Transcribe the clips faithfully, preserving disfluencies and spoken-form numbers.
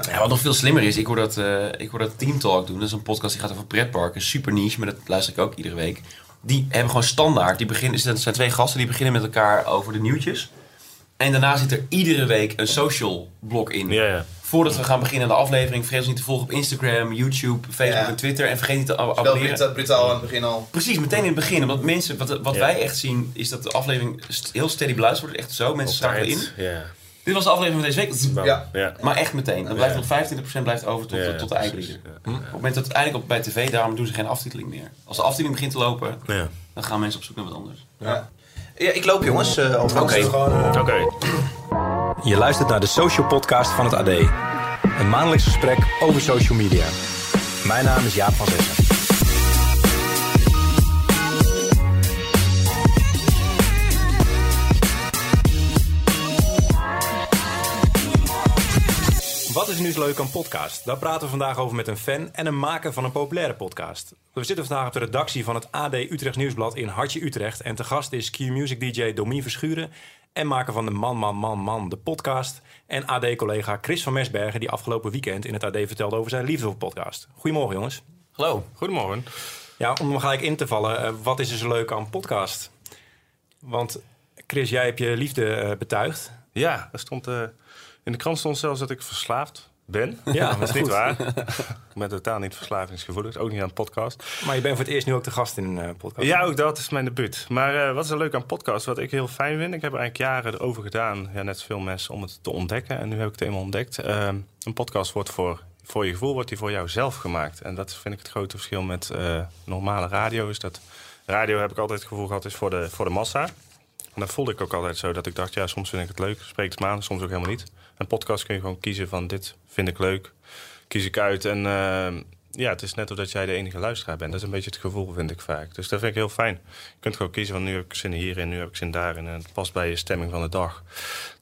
Ja, wat nog veel slimmer is, ik hoor dat, uh, ik hoor dat Team Talk doen. Dat is een podcast die gaat over pretparken. Super niche, maar dat luister ik ook iedere week. Die hebben gewoon standaard. Die beginnen, er zijn twee gasten die beginnen met elkaar over de nieuwtjes. En daarna zit er iedere week een social blok in. Ja, ja. Voordat we gaan beginnen aan de aflevering, vergeet ons niet te volgen op Instagram, YouTube, Facebook ja. en Twitter. En vergeet niet te ab- abonneren. Wel brutaal, brutaal aan het begin al. Precies, meteen in het begin. Want mensen, wat, wat ja. wij echt zien, is dat de aflevering heel steady beluisterd wordt. Echt zo, mensen starten erin. Ja. Dit was de aflevering van deze week. Ja. Ja. Maar echt meteen. Dan blijft ja. nog vijfentwintig procent blijft over tot, ja, tot de eindlieder. Ja. Hm? Op het moment dat het eindelijk op, bij tv, daarom doen ze geen aftiteling meer. Als de aftiteling begint te lopen, ja. dan gaan mensen op zoek naar wat anders. Ja. Ja. Ja, ik loop jongens. Uh, Oké. Okay. Uh... Okay. Je luistert naar de Social Podcast van het A D. Een maandelijks gesprek over social media. Mijn naam is Jaap van Bessens. Wat is nu eens leuk aan podcast? Daar praten we vandaag over met een fan en een maker van een populaire podcast. We zitten vandaag op de redactie van het A D Utrecht Nieuwsblad in Hartje Utrecht. En te gast is Qmusic D J Domien Verschuuren en maker van de Man, Man, Man, Man de podcast. En A D-collega Chris van Mesbergen die afgelopen weekend in het A D vertelde over zijn liefde voor podcast. Goedemorgen jongens. Hallo. Goedemorgen. Ja, om gelijk in te vallen, wat is er zo leuk aan podcast? Want Chris, jij hebt je liefde betuigd. Ja, dat stond... Uh... In de krant stond zelfs dat ik verslaafd ben. Ja, dat is niet waar. Ik ben totaal niet verslavingsgevoelig. Ook niet aan de podcast. Maar je bent voor het eerst nu ook de gast in een podcast. Ja, ook dat is mijn debuut. Maar uh, wat is er leuk aan podcast? Wat ik heel fijn vind. Ik heb er eigenlijk jaren erover gedaan. Ja, net veel mensen om het te ontdekken. En nu heb ik het eenmaal ontdekt. Uh, een podcast wordt voor, voor je gevoel, wordt die voor jou zelf gemaakt. En dat vind ik het grote verschil met uh, normale radio. Is dat radio, heb ik altijd het gevoel gehad, is voor de, voor de massa. En dat voelde ik ook altijd zo. Dat ik dacht, ja, soms vind ik het leuk. Spreek het me aan, soms ook helemaal niet. Een podcast kun je gewoon kiezen van dit vind ik leuk. Kies ik uit. En uh, ja, het is net of dat jij de enige luisteraar bent. Dat is een beetje het gevoel, vind ik vaak. Dus dat vind ik heel fijn. Je kunt gewoon kiezen van nu heb ik zin hierin, nu heb ik zin daarin. En het past bij je stemming van de dag.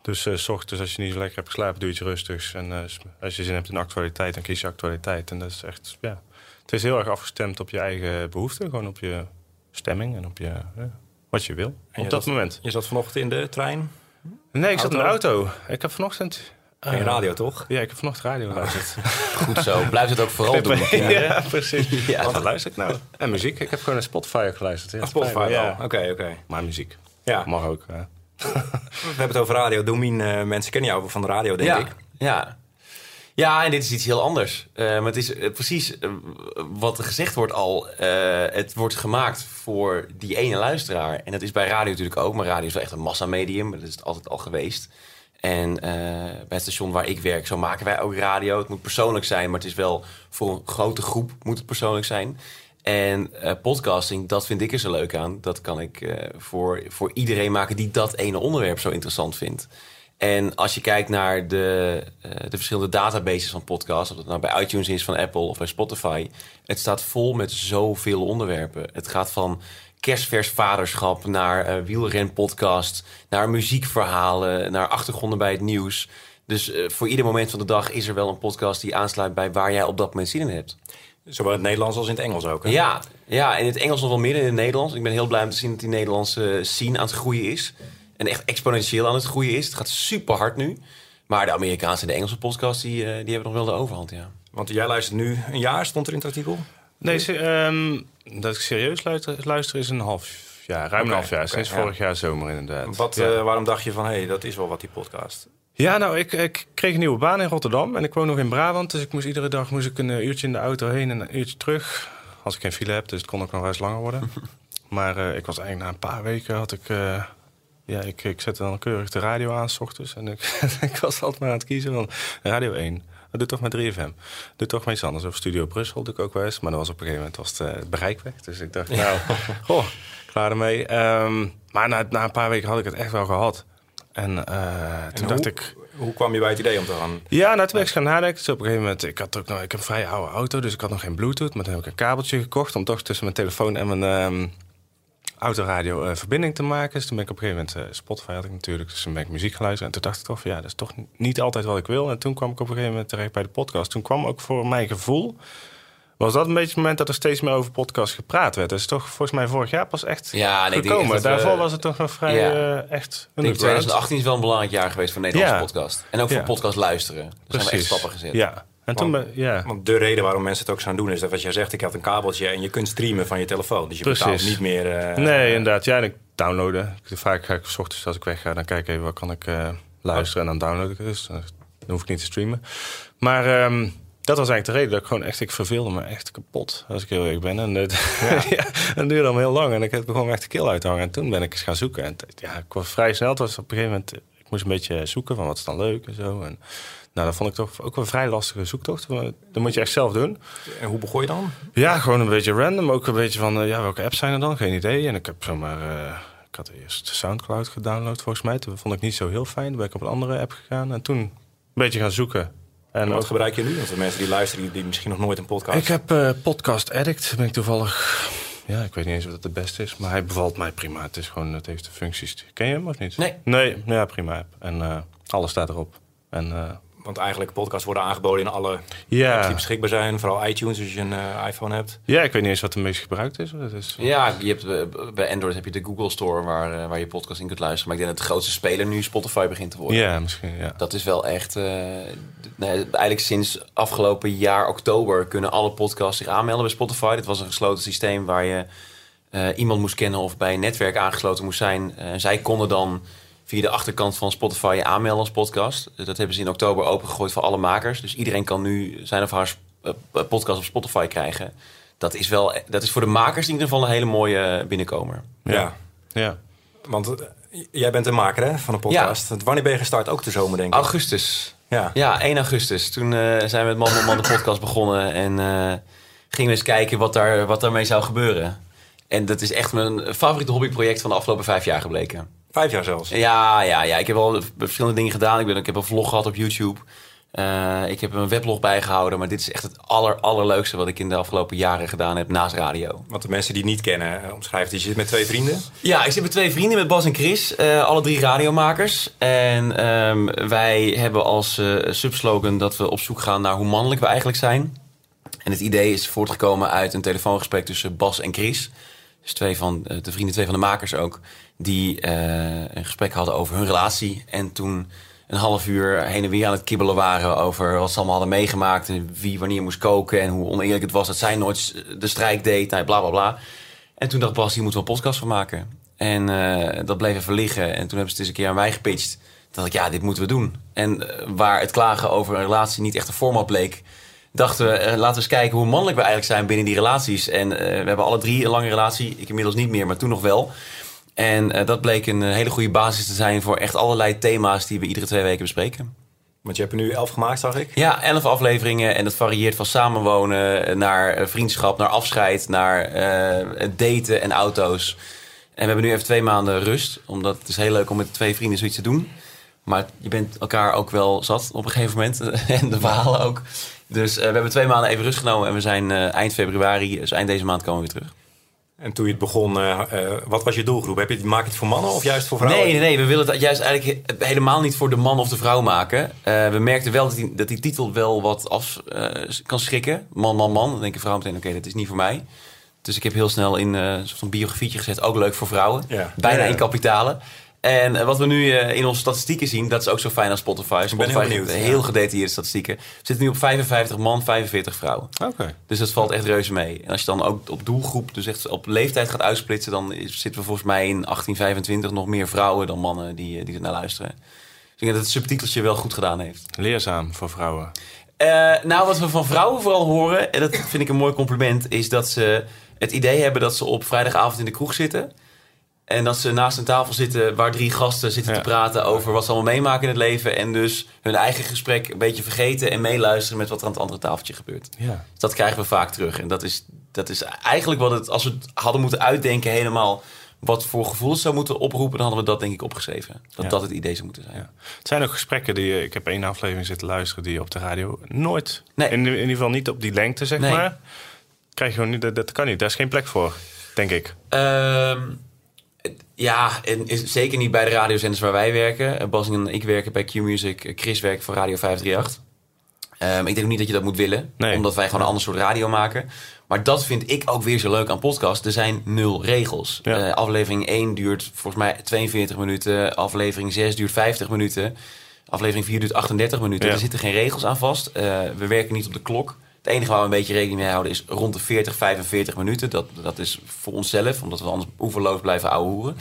Dus uh, 's ochtends als je niet zo lekker hebt geslapen, doe je iets rustigs. En uh, als je zin hebt in actualiteit, dan kies je actualiteit. En dat is echt, ja. Het is heel erg afgestemd op je eigen behoeften. Gewoon op je stemming en op je, uh, wat je wil. En op dat zat, moment. Je zat vanochtend in de trein? Nee, ik auto. zat in de auto. Ik heb vanochtend... Uh, Geen radio, toch? Ja, ik heb vanochtend radio geluisterd. Oh. Goed zo. Blijf het ook vooral doen. Ja, ja, precies. Ja. Wat luister ik nou? En muziek. Ik heb gewoon naar Spotify geluisterd. Ja, Spotify, oké, ja. oké. Okay, okay. Maar muziek. Ja. Mag ook. Ja. We hebben het over radio. Domien, uh, mensen kennen jou van de radio, denk ja. ik. Ja. Ja, en dit is iets heel anders. Uh, maar het is uh, precies uh, wat er gezegd wordt al. Uh, het wordt gemaakt voor die ene luisteraar. En dat is bij radio natuurlijk ook. Maar radio is wel echt een massamedium. Dat is het altijd al geweest. En uh, bij het station waar ik werk, zo maken wij ook radio. Het moet persoonlijk zijn, maar het is wel voor een grote groep moet het persoonlijk zijn. En uh, podcasting, dat vind ik er zo leuk aan. Dat kan ik uh, voor, voor iedereen maken die dat ene onderwerp zo interessant vindt. En als je kijkt naar de, uh, de verschillende databases van podcasts, of dat nou bij iTunes is van Apple of bij Spotify, het staat vol met zoveel onderwerpen. Het gaat van kerstvers vaderschap naar uh, wielrenpodcast, naar muziekverhalen, naar achtergronden bij het nieuws. Dus uh, voor ieder moment van de dag is er wel een podcast die aansluit bij waar jij op dat moment zin in hebt. Zowel in het Nederlands als in het Engels ook. Hè? Ja, ja, in het Engels nog wel meer dan in het Nederlands. Ik ben heel blij om te zien dat die Nederlandse scene aan het groeien is. En echt exponentieel aan het groeien is. Het gaat super hard nu. Maar de Amerikaanse en de Engelse podcasts, die, uh, die hebben nog wel de overhand, ja. Want jij luistert nu een jaar, stond er in het artikel? Nee, se- um, dat ik serieus luister, luister is een half jaar, ruim okay, een half jaar. Okay, sinds ja. vorig jaar zomer inderdaad. Wat, ja. uh, waarom dacht je van, hé, hey, dat is wel wat die podcast? Ja, nou, ik, ik kreeg een nieuwe baan in Rotterdam en ik woon nog in Brabant. Dus ik moest iedere dag moest ik een uurtje in de auto heen en een uurtje terug. Als ik geen file heb, dus het kon ook nog wel eens langer worden. maar uh, ik was eigenlijk na een paar weken had ik... Uh, Ja, ik, ik zette dan keurig de radio aan 's ochtends. En ik, ik was altijd maar aan het kiezen van Radio één. Doe toch maar drie F M. Doe toch maar iets anders. Of Studio Brussel doe ik ook wel eens. Maar dan was op een gegeven moment was het, uh, het bereik weg. Dus ik dacht, nou, goh, klaar ermee. Um, maar na, na een paar weken had ik het echt wel gehad. En, uh, en toen hoe, dacht ik... Hoe kwam je bij het idee om te gaan... Ja, nou, toen ben ik gaan nadenken. Dus op een gegeven moment... Ik, had ook nog, ik heb een vrij oude auto, dus ik had nog geen Bluetooth. Maar toen heb ik een kabeltje gekocht om toch tussen mijn telefoon en mijn... Um, autoradio uh, verbinding te maken. Dus toen ben ik op een gegeven moment... Uh, Spotify had ik natuurlijk, dus toen ben ik muziek geluisterd. En toen dacht ik toch van, ja, dat is toch niet altijd wat ik wil. En toen kwam ik op een gegeven moment terecht bij de podcast. Toen kwam ook voor mijn gevoel... was dat een beetje het moment dat er steeds meer over podcasts gepraat werd. Dat is toch volgens mij vorig jaar pas echt ja, nee, gekomen. Echt Daarvoor we, was het toch nog vrij ja, uh, echt... Ik denk twintig achttien is wel een belangrijk jaar geweest voor Nederlandse ja, podcast. En ook voor ja, podcast luisteren. Dus precies, zijn we echt stappen gezet. Ja. En want, toen we, ja, want de reden waarom mensen het ook gaan doen is dat wat jij zegt, ik had een kabeltje en je kunt streamen van je telefoon. Dus je precies, betaalt niet meer... Uh, nee, inderdaad. Ja, en ik downloaden. Vaak ga ik 's ochtends als ik weg ga, dan kijk ik even wat kan ik uh, luisteren en dan download ik het dus. Dan hoef ik niet te streamen. Maar... Um, dat was eigenlijk de reden dat ik gewoon echt... Ik verveelde me echt kapot, als ik heel eerlijk ben. En het, ja. ja, het duurde al heel lang. En ik heb gewoon echt de keel uit te hangen. En toen ben ik eens gaan zoeken. En t- ja, ik was vrij snel. Het was op een gegeven moment... Ik moest een beetje zoeken van wat is dan leuk en zo. En nou, dat vond ik toch ook wel een vrij lastige zoektocht. Dat moet je echt zelf doen. En hoe begon je dan? Ja, gewoon een beetje random. Ook een beetje van, ja, welke apps zijn er dan? Geen idee. En ik heb zomaar... Uh, ik had eerst SoundCloud gedownload, volgens mij. Dat vond ik niet zo heel fijn. Toen ben ik op een andere app gegaan. En toen een beetje gaan zoeken... En, en wat ook, gebruik je nu? Want de mensen die luisteren, die misschien nog nooit een podcast... Ik heb uh, Podcast Addict, ben ik toevallig... Ja, ik weet niet eens of dat het beste is, maar hij bevalt mij prima. Het is gewoon, het heeft de functies. Ken je hem of niet? Nee. Nee, ja, prima. En uh, alles staat erop. En, uh, want eigenlijk podcasts worden aangeboden in alle yeah, apps die beschikbaar zijn. Vooral iTunes, als je een uh, iPhone hebt. Ja, ik weet niet eens wat de meest gebruikt is. Dat is ja, je hebt, uh, bij Android heb je de Google Store waar, uh, waar je podcast in kunt luisteren. Maar ik denk dat de grootste speler nu Spotify begint te worden. Ja, misschien, ja. Dat is wel echt... Uh, nee, eigenlijk sinds afgelopen jaar oktober kunnen alle podcasts zich aanmelden bij Spotify. Dat was een gesloten systeem waar je uh, iemand moest kennen of bij een netwerk aangesloten moest zijn. Uh, zij konden dan... via de achterkant van Spotify je aanmelden als podcast. Dat hebben ze in oktober opengegooid voor alle makers. Dus iedereen kan nu zijn of haar podcast op Spotify krijgen. Dat is wel, dat is voor de makers in ieder geval een hele mooie binnenkomer. Ja, ja, ja. Want jij bent een maker, hè, van een podcast. Ja. Wanneer ben je gestart? Ook de zomer, denk ik. Augustus. Ja, ja, één augustus. Toen uh, zijn we met Man, Man, Man de podcast begonnen. En uh, gingen we eens kijken wat, daar, wat daarmee zou gebeuren. En dat is echt mijn favoriete hobbyproject van de afgelopen vijf jaar gebleken. Vijf jaar zelfs? Ja, ja, ja, ik heb al verschillende dingen gedaan. Ik, ben, ik heb een vlog gehad op YouTube. Uh, ik heb een weblog bijgehouden. Maar dit is echt het aller, allerleukste wat ik in de afgelopen jaren gedaan heb naast radio. Want de mensen die het niet kennen, omschrijft, je zit met twee vrienden? Ja, ik zit met twee vrienden, met Bas en Chris. Uh, alle drie radiomakers. En um, wij hebben als uh, subslogan dat we op zoek gaan naar hoe mannelijk we eigenlijk zijn. En het idee is voortgekomen uit een telefoongesprek tussen Bas en Chris. Dus twee van de vrienden, twee van de makers ook, die uh, een gesprek hadden over hun relatie. En toen een half uur heen en weer aan het kibbelen waren over wat ze allemaal hadden meegemaakt. En wie wanneer moest koken en hoe oneerlijk het was dat zij nooit de strijk deed. Nou, bla, bla, bla. En toen dacht Bas, hier moeten we een podcast van maken. En uh, dat bleef even liggen. En toen hebben ze het eens een keer aan mij gepitcht. Toen dacht ik, ja, dit moeten we doen. En uh, waar het klagen over een relatie niet echt een format bleek... dachten we, uh, laten we eens kijken hoe mannelijk we eigenlijk zijn binnen die relaties. En uh, we hebben alle drie een lange relatie. Ik inmiddels niet meer, maar toen nog wel. En uh, dat bleek een hele goede basis te zijn voor echt allerlei thema's die we iedere twee weken bespreken. Want je hebt er nu elf gemaakt, zag ik? Ja, elf afleveringen. En dat varieert van samenwonen naar vriendschap, naar afscheid, naar uh, daten en auto's. En we hebben nu even twee maanden rust. Omdat het is heel leuk om met twee vrienden zoiets te doen. Maar je bent elkaar ook wel zat op een gegeven moment. En de verhalen ook. Dus uh, we hebben twee maanden even rust genomen. En we zijn uh, eind februari, dus eind deze maand komen we weer terug. En toen je het begon, uh, uh, wat was je doelgroep? Heb je het, maak je het voor mannen of juist voor vrouwen? Nee, nee, nee, we willen het juist eigenlijk helemaal niet voor de man of de vrouw maken. Uh, we merkten wel dat die, dat die titel wel wat af uh, kan schrikken. Man, man, man. Dan denken vrouwen meteen, oké, okay, dat is niet voor mij. Dus ik heb heel snel in uh, een soort van biografietje gezet. Ook leuk voor vrouwen. Ja. Bijna ja, in kapitalen. En wat we nu in onze statistieken zien, dat is ook zo fijn aan Spotify. Spotify ben heel, benieuwd, heel ja, gedetailleerde statistieken. We zitten nu op vijfenvijftig man, vijfenveertig vrouwen. Okay. Dus dat valt echt reuze mee. En als je dan ook op doelgroep, dus echt op leeftijd gaat uitsplitsen... dan zitten we volgens mij in achttien vijfentwintig nog meer vrouwen dan mannen die, die er naar luisteren. Dus ik denk dat het subtiteltje wel goed gedaan heeft. Leerzaam voor vrouwen. Uh, nou, wat we van vrouwen vooral horen, en dat vind ik een mooi compliment... is dat ze het idee hebben dat ze op vrijdagavond in de kroeg zitten... En dat ze naast een tafel zitten waar drie gasten zitten ja, te praten over wat ze allemaal meemaken in het leven. En dus hun eigen gesprek een beetje vergeten en meeluisteren met wat er aan het andere tafeltje gebeurt. Ja. Dus dat krijgen we vaak terug. En dat is, dat is eigenlijk wat het, als we het hadden moeten uitdenken helemaal wat voor gevoel het zou moeten oproepen. Dan hadden we dat denk ik opgeschreven. Dat ja, dat het idee zou moeten zijn. Ja. Het zijn ook gesprekken die, ik heb één aflevering zitten luisteren die je op de radio nooit, nee, in, in ieder geval niet op die lengte zeg nee, maar. Krijg je gewoon niet, dat, dat kan niet, daar is geen plek voor, denk ik. Uh, Ja, en is zeker niet bij de radiozenders waar wij werken. Bas en ik werken bij Qmusic. Chris werkt voor Radio vijfhonderdachtendertig. Um, ik denk niet dat je dat moet willen. Nee. Omdat wij gewoon een ander soort radio maken. Maar dat vind ik ook weer zo leuk aan podcast. Er zijn nul regels. Ja. Uh, aflevering één duurt volgens mij tweeënveertig minuten. Aflevering zes duurt vijftig minuten. Aflevering vier duurt achtendertig minuten. Ja. Er zitten geen regels aan vast. Uh, we werken niet op de klok. Het enige waar we een beetje rekening mee houden is rond de veertig, vijfenveertig minuten. Dat, dat is voor onszelf, omdat we anders oeverloos blijven ouwehoeren.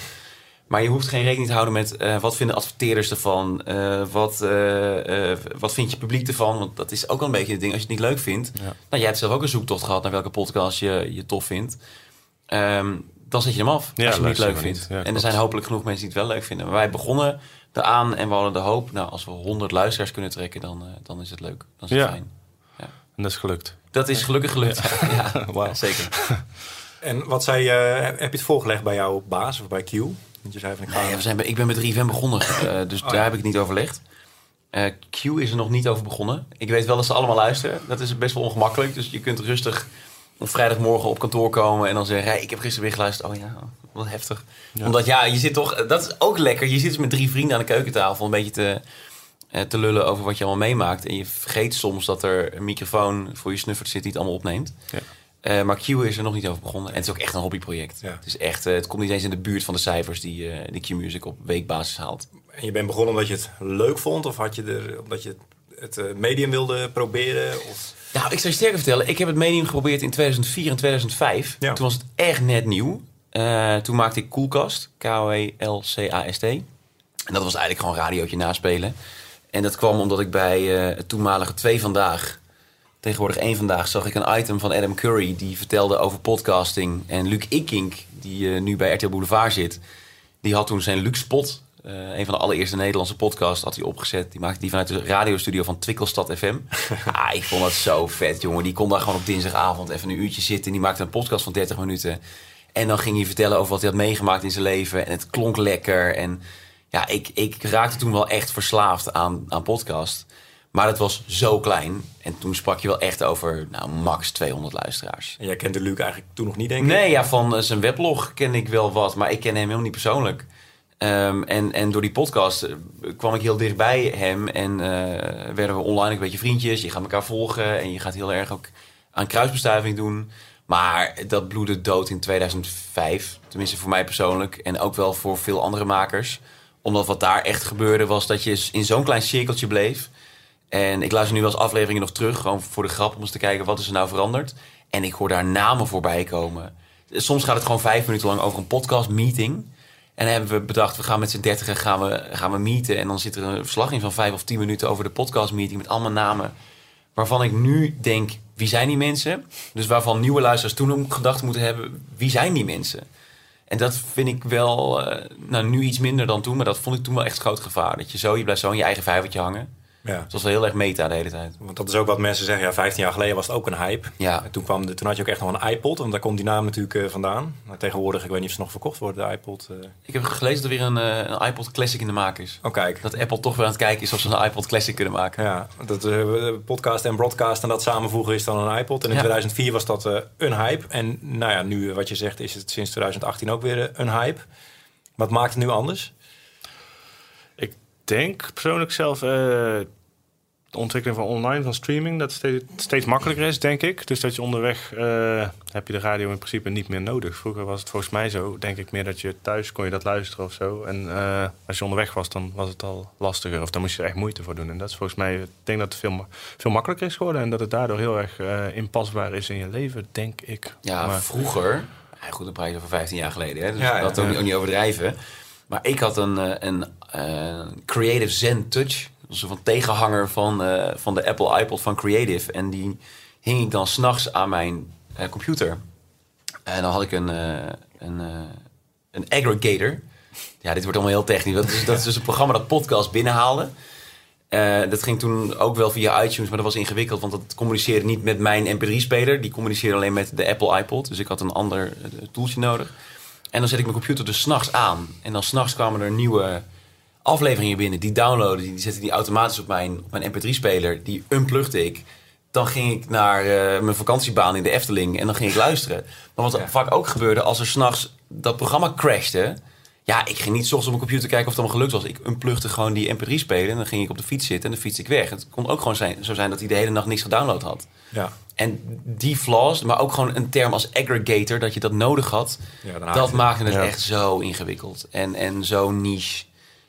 Maar je hoeft geen rekening te houden met uh, wat vinden adverteerders ervan? Uh, wat, uh, uh, wat vindt je publiek ervan? Want dat is ook al een beetje het ding. Als je het niet leuk vindt... Ja. Nou, jij hebt zelf ook een zoektocht gehad naar welke podcast je, je tof vindt. Um, dan zet je hem af, ja, als je hem niet leuk vindt. Niet. Ja, en er zijn hopelijk genoeg mensen die het wel leuk vinden. Maar wij begonnen eraan en we hadden de hoop... Nou, als we honderd luisteraars kunnen trekken, dan, uh, dan is het leuk. Dan is het ja. fijn. Ja. En dat is gelukt. Dat is gelukkig gelukt. Ja, ja. Wow. Ja, zeker. En wat zei je, heb je het voorgelegd bij jouw baas of bij Q? Je zei van, ik, nee, we zijn, ik ben met drie F M begonnen, uh, dus oh, daar ja. heb ik niet overlegd. Uh, Q is er nog niet over begonnen. Ik weet wel dat ze allemaal luisteren. Dat is best wel ongemakkelijk, dus je kunt rustig op vrijdagmorgen op kantoor komen en dan zeggen... Hey, ik heb gisteren weer geluisterd. Oh ja, wat heftig. Ja. Omdat ja, je zit toch... Dat is ook lekker. Je zit met drie vrienden aan de keukentafel een beetje te, uh, te lullen over wat je allemaal meemaakt. En je vergeet soms dat er een microfoon voor je snuffert zit die het allemaal opneemt. Ja. Uh, maar Q is er nog niet over begonnen. En het is ook echt een hobbyproject. Ja. Het is echt, uh, het komt niet eens in de buurt van de cijfers die, uh, die Qmusic op weekbasis haalt. En je bent begonnen omdat je het leuk vond? Of had je er, omdat je het uh, medium wilde proberen? Of... Nou, ik zou je sterker vertellen. Ik heb het medium geprobeerd in tweeduizend vier en tweeduizend vijf. Ja. Toen was het echt net nieuw. Uh, toen maakte ik Coolcast. K O E L C A S T. En dat was eigenlijk gewoon een radiootje naspelen. En dat kwam omdat ik bij uh, het toenmalige Twee Vandaag... Tegenwoordig één vandaag zag ik een item van Adam Curry... die vertelde over podcasting. En Luc Ikink, die uh, nu bij R T L Boulevard zit... die had toen zijn Luc Spot, uh, een van de allereerste Nederlandse podcasts... had hij opgezet. Die maakte die vanuit de radiostudio van Twikkelstad F M. Ah, ik vond dat zo vet, jongen. Die kon daar gewoon op dinsdagavond even een uurtje zitten... en die maakte een podcast van dertig minuten. En dan ging hij vertellen over wat hij had meegemaakt in zijn leven. En het klonk lekker. En ja, ik, ik raakte toen wel echt verslaafd aan, aan podcast... Maar het was zo klein. En toen sprak je wel echt over nou, max tweehonderd luisteraars. En jij kende Luc eigenlijk toen nog niet, denk ik? Nee, ja, van uh, zijn weblog ken ik wel wat. Maar ik ken hem helemaal niet persoonlijk. Um, en, en door die podcast uh, kwam ik heel dichtbij hem. En uh, werden we online een beetje vriendjes. Je gaat elkaar volgen. En je gaat heel erg ook aan kruisbestuiving doen. Maar dat bloedde dood in tweeduizend vijf. Tenminste voor mij persoonlijk. En ook wel voor veel andere makers. Omdat wat daar echt gebeurde was dat je in zo'n klein cirkeltje bleef. En ik luister nu wel eens afleveringen nog terug, gewoon voor de grap... om eens te kijken wat is er nou veranderd. En ik hoor daar namen voorbij komen. Soms gaat het gewoon vijf minuten lang over een podcastmeeting. En dan hebben we bedacht, we gaan met z'n dertigen gaan we, gaan we meeten. En dan zit er een verslag in van vijf of tien minuten over de podcastmeeting... met allemaal namen waarvan ik nu denk, wie zijn die mensen? Dus waarvan nieuwe luisteraars toen gedacht moeten hebben, wie zijn die mensen? En dat vind ik wel, nou nu iets minder dan toen... maar dat vond ik toen wel echt groot gevaar. Dat je zo, je blijft zo in je eigen vijvertje hangen. Ja. Het was wel heel erg meta de hele tijd. Want dat is ook wat mensen zeggen. Ja, vijftien jaar geleden was het ook een hype. Ja. En toen, kwam de, toen had je ook echt nog een iPod. Want daar komt die naam natuurlijk uh, vandaan. Maar tegenwoordig, ik weet niet of ze nog verkocht worden, de iPod. Uh... Ik heb gelezen dat er weer een, uh, een iPod Classic in de maak is. Oh, kijk. Dat Apple toch weer aan het kijken is of ze een iPod Classic kunnen maken. Ja, dat uh, podcast en broadcast en dat samenvoegen is dan een iPod. En in ja. tweeduizend vier was dat uh, een hype. En nou ja, nu uh, wat je zegt is het sinds tweeduizend achttien ook weer uh, een hype. Wat maakt het nu anders? Ik denk persoonlijk zelf uh, de ontwikkeling van online, van streaming... dat steeds, steeds makkelijker is, denk ik. Dus dat je onderweg uh, heb je de radio in principe niet meer nodig. Vroeger was het volgens mij zo, denk ik, meer dat je thuis kon je dat luisteren of zo. En uh, als je onderweg was, dan was het al lastiger. Of dan moest je er echt moeite voor doen. En dat is volgens mij, ik denk dat het veel, veel makkelijker is geworden... en dat het daardoor heel erg uh, inpasbaar is in je leven, denk ik. Ja, maar vroeger... Ja, goed, dan praat je over vijftien jaar geleden, hè? Dus ja, ja, dat ja. ook, ook niet overdrijven... Maar ik had een, een, een Creative Zen Touch. Een soort van tegenhanger van, uh, van de Apple iPod van Creative. En die hing ik dan 's nachts aan mijn uh, computer. En dan had ik een, uh, een, uh, een aggregator. Ja, dit wordt allemaal heel technisch. Dat is, dat is dus een programma dat podcast binnenhaalde. Uh, dat ging toen ook wel via iTunes, maar dat was ingewikkeld. Want dat communiceerde niet met mijn M P drie speler. Die communiceerde alleen met de Apple iPod. Dus ik had een ander toeltje nodig. En dan zet ik mijn computer dus 's nachts aan. En dan 's nachts kwamen er nieuwe afleveringen binnen. Die downloaden, die zetten die automatisch op mijn, op mijn M P drie speler. Die unplugde ik. Dan ging ik naar uh, mijn vakantiebaan in de Efteling. En dan ging ik luisteren. Maar wat ja. vaak ook gebeurde, als er 's nachts dat programma crashte... Ja, ik ging niet 's ochtends op mijn computer kijken of het allemaal gelukt was. Ik unplugde gewoon die M P drie spelen en dan ging ik op de fiets zitten en dan fiets ik weg. Het kon ook gewoon zijn, zo zijn dat hij de hele nacht niks gedownload had. Ja. En die flaws, maar ook gewoon een term als aggregator, dat je dat nodig had. Ja, dat maakte het ja. echt zo ingewikkeld en, en zo niche.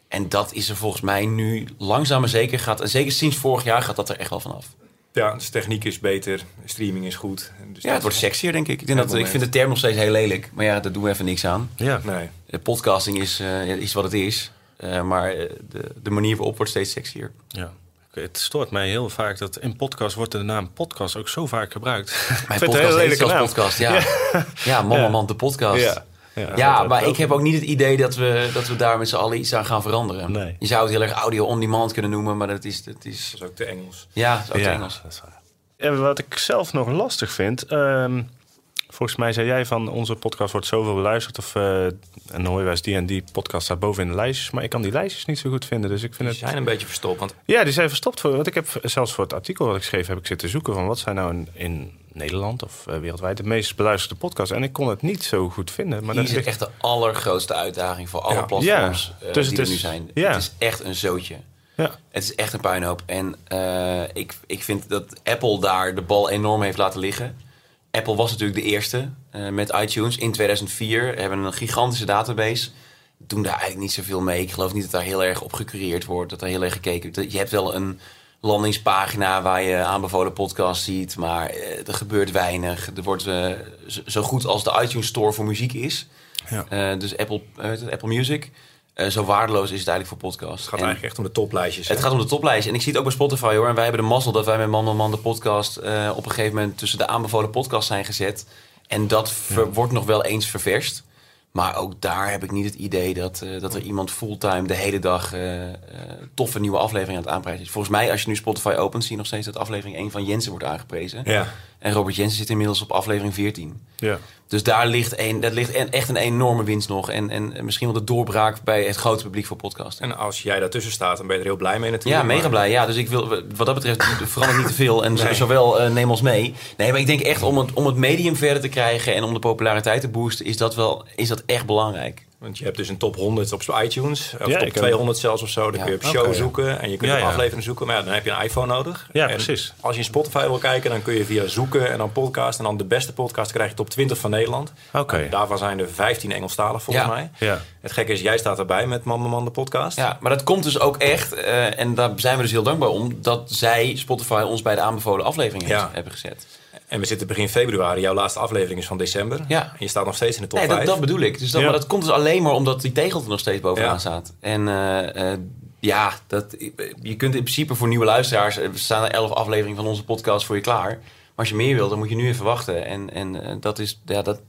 En dat is er volgens mij nu langzaam maar zeker gaat. En zeker sinds vorig jaar gaat dat er echt wel vanaf. Ja, dus techniek is beter, streaming is goed. Dus ja, het wordt sexier, denk ik. Ik, denk dat, ik vind de term nog steeds heel lelijk. Maar ja, daar doen we even niks aan. Ja, nee. De podcasting is, uh, is wat het is. Uh, maar de, de manier waarop wordt steeds sexier. Ja. Het stoort mij heel vaak dat in podcast wordt de naam podcast ook zo vaak gebruikt. Mijn podcast heet zelfs podcast, ja. Ja, ja man, ja. man, de podcast. Ja. Ja, ja, maar ik heb ook niet het idee dat we, dat we daar met z'n allen iets aan gaan veranderen. Nee. Je zou het heel erg audio on demand kunnen noemen, maar dat is... Dat is, dat is ook te Engels. Ja, dat is ook ja. te Engels. En wat ik zelf nog lastig vind... Um, volgens mij zei jij van onze podcast wordt zoveel beluisterd... of uh, en dan hoor je wel eens die en die podcast staat boven in de lijstjes... maar ik kan die lijstjes niet zo goed vinden, dus ik vind die het... Die zijn een beetje verstopt. Want... Ja, die zijn verstopt. Voor, want ik heb zelfs voor het artikel wat ik schreef heb ik zitten zoeken... van wat zijn nou in... in Nederland of uh, wereldwijd de meest beluisterde podcast. En ik kon het niet zo goed vinden. Maar dat is echt... echt de allergrootste uitdaging voor alle ja. platforms ja. Uh, dus die er is, nu zijn. Ja. Het is echt een zootje. Ja. Het is echt een puinhoop. En uh, ik, ik vind dat Apple daar de bal enorm heeft laten liggen. Apple was natuurlijk de eerste uh, met iTunes in tweeduizend vier. We hebben een gigantische database. Doen daar eigenlijk niet zoveel mee. Ik geloof niet dat daar heel erg op gecureerd wordt. Dat daar heel erg gekeken wordt. Je hebt wel een... landingspagina waar je aanbevolen podcast ziet, maar er gebeurt weinig. Er wordt uh, zo goed als de iTunes Store voor muziek is. Ja. Uh, dus Apple, uh, Apple Music. Uh, zo waardeloos is het eigenlijk voor podcasts. Het gaat en eigenlijk echt om de toplijstjes. Het hè? gaat om de toplijstjes. En ik zie het ook bij Spotify hoor. En wij hebben de mazzel dat wij met Man, Man, Man de podcast uh, op een gegeven moment tussen de aanbevolen podcasts zijn gezet. En dat ver- ja. wordt nog wel eens ververst. Maar ook daar heb ik niet het idee dat, uh, dat er iemand fulltime de hele dag uh, uh, toffe nieuwe aflevering aan het aanprijzen is. Volgens mij, als je nu Spotify opent, zie je nog steeds dat aflevering één van Jensen wordt aangeprezen. Ja. En Robert Jensen zit inmiddels op aflevering veertien. Ja. Dus daar ligt, een, dat ligt echt een enorme winst nog. En, en misschien wel de doorbraak bij het grote publiek voor podcast. En als jij daartussen staat, dan ben je er heel blij mee natuurlijk. Ja, mega blij. Ja, dus ik wil, wat dat betreft verandert niet te veel. En nee. zowel uh, neem ons mee. Nee, maar ik denk echt om het, om het medium verder te krijgen en om de populariteit te boosten, is dat wel is dat echt belangrijk. Want je hebt dus een top honderd op iTunes. Of ja, top tweehonderd heb... zelfs of zo. Dan ja. kun je op show okay, zoeken. Ja. En je kunt ja, ja. op aflevering zoeken. Maar ja, dan heb je een iPhone nodig. Ja, en precies. Als je in Spotify wil kijken, dan kun je via zoeken en dan podcast. En dan de beste podcast krijg je top twintig van Nederland. Okay. Daarvan zijn er vijftien Engelstalig volgens ja. mij. Ja. Het gekke is, jij staat erbij met Man, Man, Man de podcast. Ja, maar dat komt dus ook echt. Uh, en daar zijn we dus heel dankbaar om. Dat zij, Spotify, ons bij de aanbevolen afleveringen ja. hebben gezet. En we zitten begin februari. Jouw laatste aflevering is van december. Ja. En je staat nog steeds in de top nee, vijf. Dat, dat bedoel ik. Dus dat, ja. maar dat komt dus alleen maar omdat die tegel er nog steeds bovenaan ja. staat. En uh, uh, ja, dat, je kunt in principe voor nieuwe luisteraars... Er staan er elf afleveringen van onze podcast voor je klaar. Maar als je meer wilt, dan moet je nu even wachten. En, en uh, dat is... Ja, dat,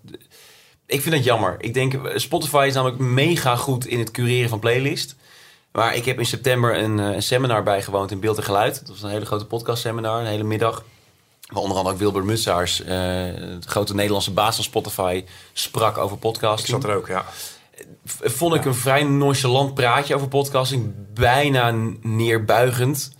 ik vind dat jammer. Ik denk, Spotify is namelijk mega goed in het cureren van playlist. Maar ik heb in september een, een seminar bijgewoond in Beeld en Geluid. Dat was een hele grote podcastseminar, een hele middag... Maar onder andere ook Wilbert Mutsaars, uh, de grote Nederlandse baas van Spotify, sprak over podcasting. Ik zat er ook, ja. Vond ik ja. een vrij nonchalant praatje over podcasting. Bijna neerbuigend.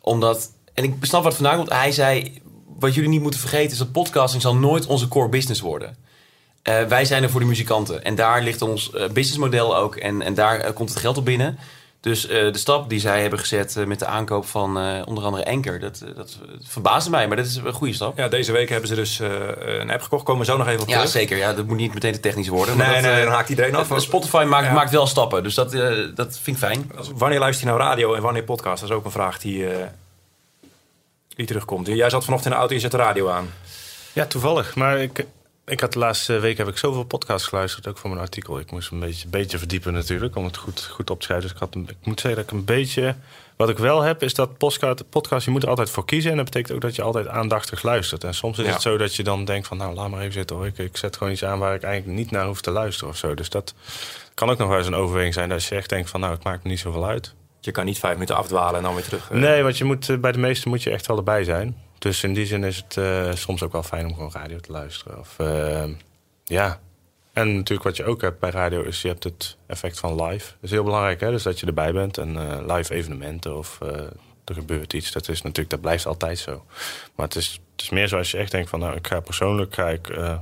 Omdat, en ik snap wat vandaan komt. Hij zei, wat jullie niet moeten vergeten is dat podcasting zal nooit onze core business worden. Uh, wij zijn er voor de muzikanten. En daar ligt ons uh, businessmodel ook. En, en daar uh, komt het geld op binnen. Dus uh, de stap die zij hebben gezet uh, met de aankoop van uh, onder andere Anchor... Dat, uh, dat verbaasde mij, maar dat is een goede stap. Ja, deze week hebben ze dus uh, een app gekocht. Komen we zo nog even op terug. Ja, zeker. Ja, dat moet niet meteen te technisch worden. Maar nee, dat, nee, dan haakt iedereen af. Spotify maakt, ja. maakt wel stappen, dus dat, uh, dat vind ik fijn. Wanneer luister je nou radio en wanneer podcast? Dat is ook een vraag die, uh, die terugkomt. Jij zat vanochtend in de auto en je zet de radio aan. Ja, toevallig, maar... ik. Ik had de laatste week heb ik zoveel podcasts geluisterd, ook voor mijn artikel. Ik moest een beetje, beetje verdiepen natuurlijk, om het goed, goed op te schrijven. Dus ik, had een, ik moet zeggen dat ik een beetje... Wat ik wel heb, is dat podcast, podcast, je moet er altijd voor kiezen. En dat betekent ook dat je altijd aandachtig luistert. En soms is ja. het zo dat je dan denkt van, nou, laat maar even zitten hoor. Ik, ik zet gewoon iets aan waar ik eigenlijk niet naar hoef te luisteren of zo. Dus dat kan ook nog wel eens een overweging zijn. Dat je echt denkt van, nou, het maakt me niet zoveel uit. Je kan niet vijf minuten afdwalen en dan weer terug. Uh... Nee, want je moet, bij de meeste moet je echt wel erbij zijn. Dus in die zin is het uh, soms ook wel fijn om gewoon radio te luisteren. Of, uh, ja. En natuurlijk wat je ook hebt bij radio is... je hebt het effect van live. Dat is heel belangrijk, hè? Dus dat je erbij bent. En uh, live evenementen of uh, er gebeurt iets. Dat is natuurlijk, dat blijft altijd zo. Maar het is, het is meer zoals je echt denkt van... nou, ik ga persoonlijk ga ik, uh,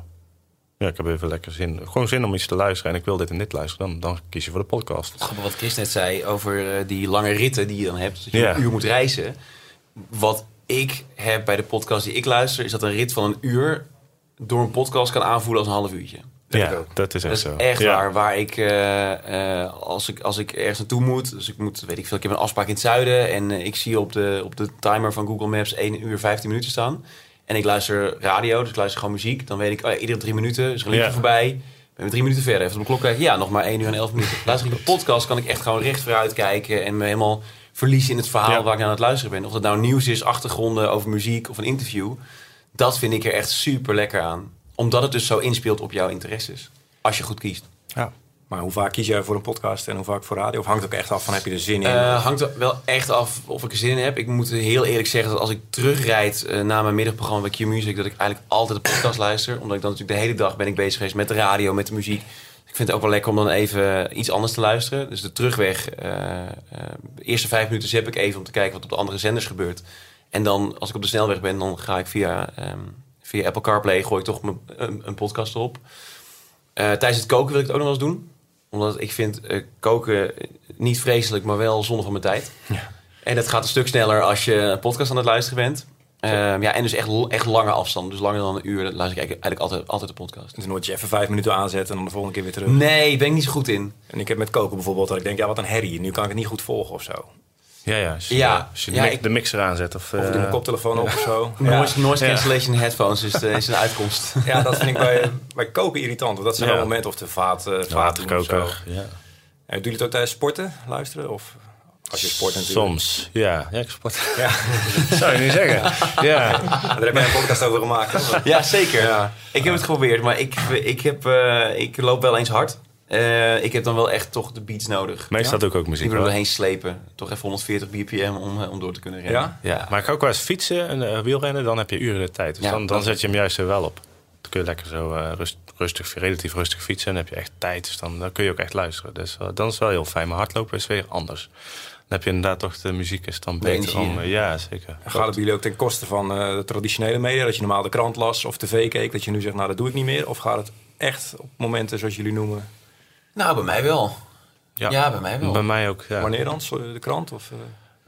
Ja, ik heb even lekker zin. Gewoon zin om iets te luisteren en ik wil dit en dit luisteren. Dan, dan kies je voor de podcast. Grappig wat Chris net zei over die lange ritten die je dan hebt. Dat je yeah. een uur moet reizen. Wat ik heb bij de podcast die ik luister, is dat een rit van een uur door een podcast kan aanvoelen als een half uurtje. Ja, dat, dat is echt zo. Dat is echt ja. waar. Waar ik, uh, uh, als ik, als ik ergens naartoe moet, dus ik moet, weet ik veel, ik heb een afspraak in het zuiden en uh, ik zie op de, op de timer van Google Maps één uur vijftien minuten staan. En ik luister radio, dus ik luister gewoon muziek. Dan weet ik, oh ja, iedere drie minuten is er een liedje ja. voorbij. Ben drie minuten verder. Even op mijn klok kijken, ja, nog maar één uur en elf minuten. Luister ik de podcast, kan ik echt gewoon recht vooruit kijken en me helemaal verliezen in het verhaal ja. waar ik nou aan het luisteren ben. Of dat nou nieuws is, achtergronden over muziek of een interview. Dat vind ik er echt super lekker aan. Omdat het dus zo inspeelt op jouw interesses. Als je goed kiest. Ja. Maar hoe vaak kies jij voor een podcast en hoe vaak voor radio? Of hangt het ook echt af van heb je er zin in? Uh, hangt er wel echt af of ik er zin in heb. Ik moet heel eerlijk zeggen dat als ik terugrijd uh, na mijn middagprogramma bij Qmusic, dat ik eigenlijk altijd de podcast luister. Omdat ik dan natuurlijk de hele dag ben ik bezig geweest met de radio, met de muziek. Ik vind het ook wel lekker om dan even iets anders te luisteren. Dus de terugweg, uh, uh, de eerste vijf minuten zap ik even om te kijken wat op de andere zenders gebeurt. En dan, als ik op de snelweg ben, dan ga ik via, um, via Apple CarPlay, gooi ik toch een, een, een podcast op. Uh, tijdens het koken wil ik het ook nog wel eens doen. Omdat ik vind uh, koken niet vreselijk, maar wel zonde van mijn tijd. Ja. En dat gaat een stuk sneller als je een podcast aan het luisteren bent. Uh, ja, en dus echt, echt lange afstanden. Dus langer dan een uur luister ik eigenlijk, eigenlijk altijd, altijd de podcast. Dus nooit je even vijf minuten aanzetten en dan de volgende keer weer terug. Nee, ben ik niet zo goed in. En ik heb met koken bijvoorbeeld dat ik denk, ja, wat een herrie. Nu kan ik het niet goed volgen of zo. Ja, ja. Als je, ja, als je ja, de mixer aanzet. Of, of uh, mijn koptelefoon op ja. of zo. Ja. Noise, noise cancellation ja. headphones is de, is de uitkomst. Ja, dat vind ik bij, bij koken irritant. Want dat zijn ja. wel momenten of de vaat, uh, waterkoker. Ja. En doen jullie het ook tijdens sporten luisteren? Of als je sport natuurlijk. Soms, ja. Ja, ik sport. Ja. Dat zou je niet zeggen. Ja. Ja. Daar heb jij een podcast over gemaakt. Hoor. Ja, zeker. Ja. Ik heb het geprobeerd, maar ik, ik, heb, uh, ik loop wel eens hard. Uh, ik heb dan wel echt toch de beats nodig. Maar je staat ook ook muziek. Ik wil erheen slepen. Toch even honderdveertig B P M om, om door te kunnen rennen. Ja? Ja. Ja. Maar ik ga ook wel eens fietsen en uh, wielrennen. Dan heb je uren de tijd. Dus ja, dan, dan zet je hem juist er wel op. Dan kun je lekker zo uh, rust, rustig, relatief rustig fietsen. En dan heb je echt tijd. Dus dan, dan kun je ook echt luisteren. Dus uh, dan is het wel heel fijn. Maar hardlopen is weer anders. Dan heb je inderdaad toch de muziek is dan beter om. Uh, ja, zeker. Gaat het bij jullie ook ten koste van uh, de traditionele media? Dat je normaal de krant las of tv keek. Dat je nu zegt, nou dat doe ik niet meer. Of gaat het echt op momenten zoals jullie noemen... Nou, bij mij wel. Ja, ja bij mij wel. Bij mij ook, ja. Wanneer dan? De krant? Of,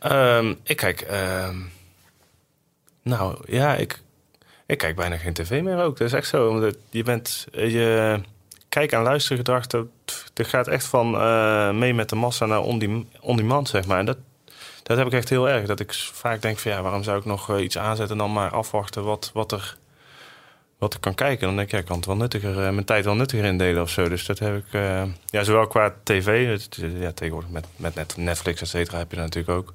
uh... um, ik kijk... Um, nou, ja, ik, ik kijk bijna geen tv meer ook. Dat is echt zo. Omdat je bent... Je kijk- en luistergedrag... Dat, dat gaat echt van uh, mee met de massa naar on-demand, on-demand, zeg maar. En dat, dat heb ik echt heel erg. Dat ik vaak denk van... ja, waarom zou ik nog iets aanzetten en dan maar afwachten wat, wat er... wat ik kan kijken, dan denk ik, ja, ik kan het wel nuttiger, mijn tijd wel nuttiger indelen of zo. Dus dat heb ik, uh, ja, zowel qua tv, het, ja, tegenwoordig met, met Netflix, et cetera, heb je dat natuurlijk ook.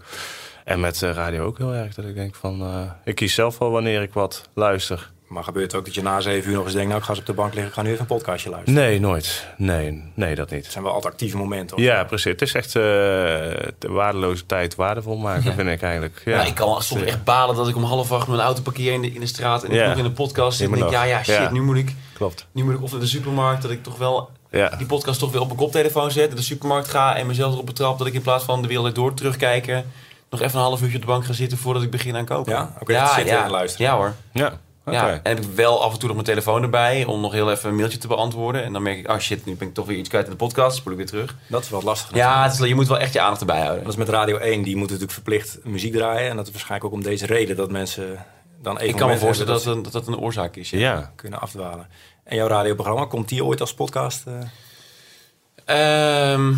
En met uh, radio ook heel erg, dat ik denk van, uh, ik kies zelf wel wanneer ik wat luister. Maar gebeurt het ook dat je na zeven uur nog eens denkt, nou, ik ga eens op de bank liggen, ik ga nu even een podcastje luisteren? Nee, nooit. Nee, nee dat niet. Het zijn wel altijd actieve momenten. Of? Ja, precies. Het is echt uh, de waardeloze tijd waardevol maken, ja. vind ik eigenlijk. Ja. Ja, ik kan soms echt balen dat ik om half acht mijn auto parkeer in de, in de straat en ik ja. in de podcast zit en denk, ja, ja, shit, ja. nu moet ik... Klopt. Nu moet ik of in de supermarkt dat ik toch wel ja. die podcast toch weer op mijn koptelefoon zet, in de supermarkt ga en mezelf erop betrap dat ik in plaats van de wereld door terugkijken nog even een half uurtje op de bank ga zitten voordat ik begin aan kopen. Ja, oké, ja, zitten ja. en luisteren. Ja hoor. Ja. Okay. Ja, en heb ik wel af en toe nog mijn telefoon erbij om nog heel even een mailtje te beantwoorden. En dan merk ik, oh shit, nu ben ik toch weer iets kwijt in de podcast. Spoel ik weer terug. Dat is wel lastig. Ja, het is, je moet wel echt je aandacht erbij houden. Dat is met Radio één, die moet natuurlijk verplicht muziek draaien. En dat is waarschijnlijk ook om deze reden dat mensen dan even... Ik kan me voorstellen dat dat, een, dat dat een oorzaak is. Ja. Ja. Kunnen afdwalen. En jouw radioprogramma, komt die ooit als podcast? Uh... Um,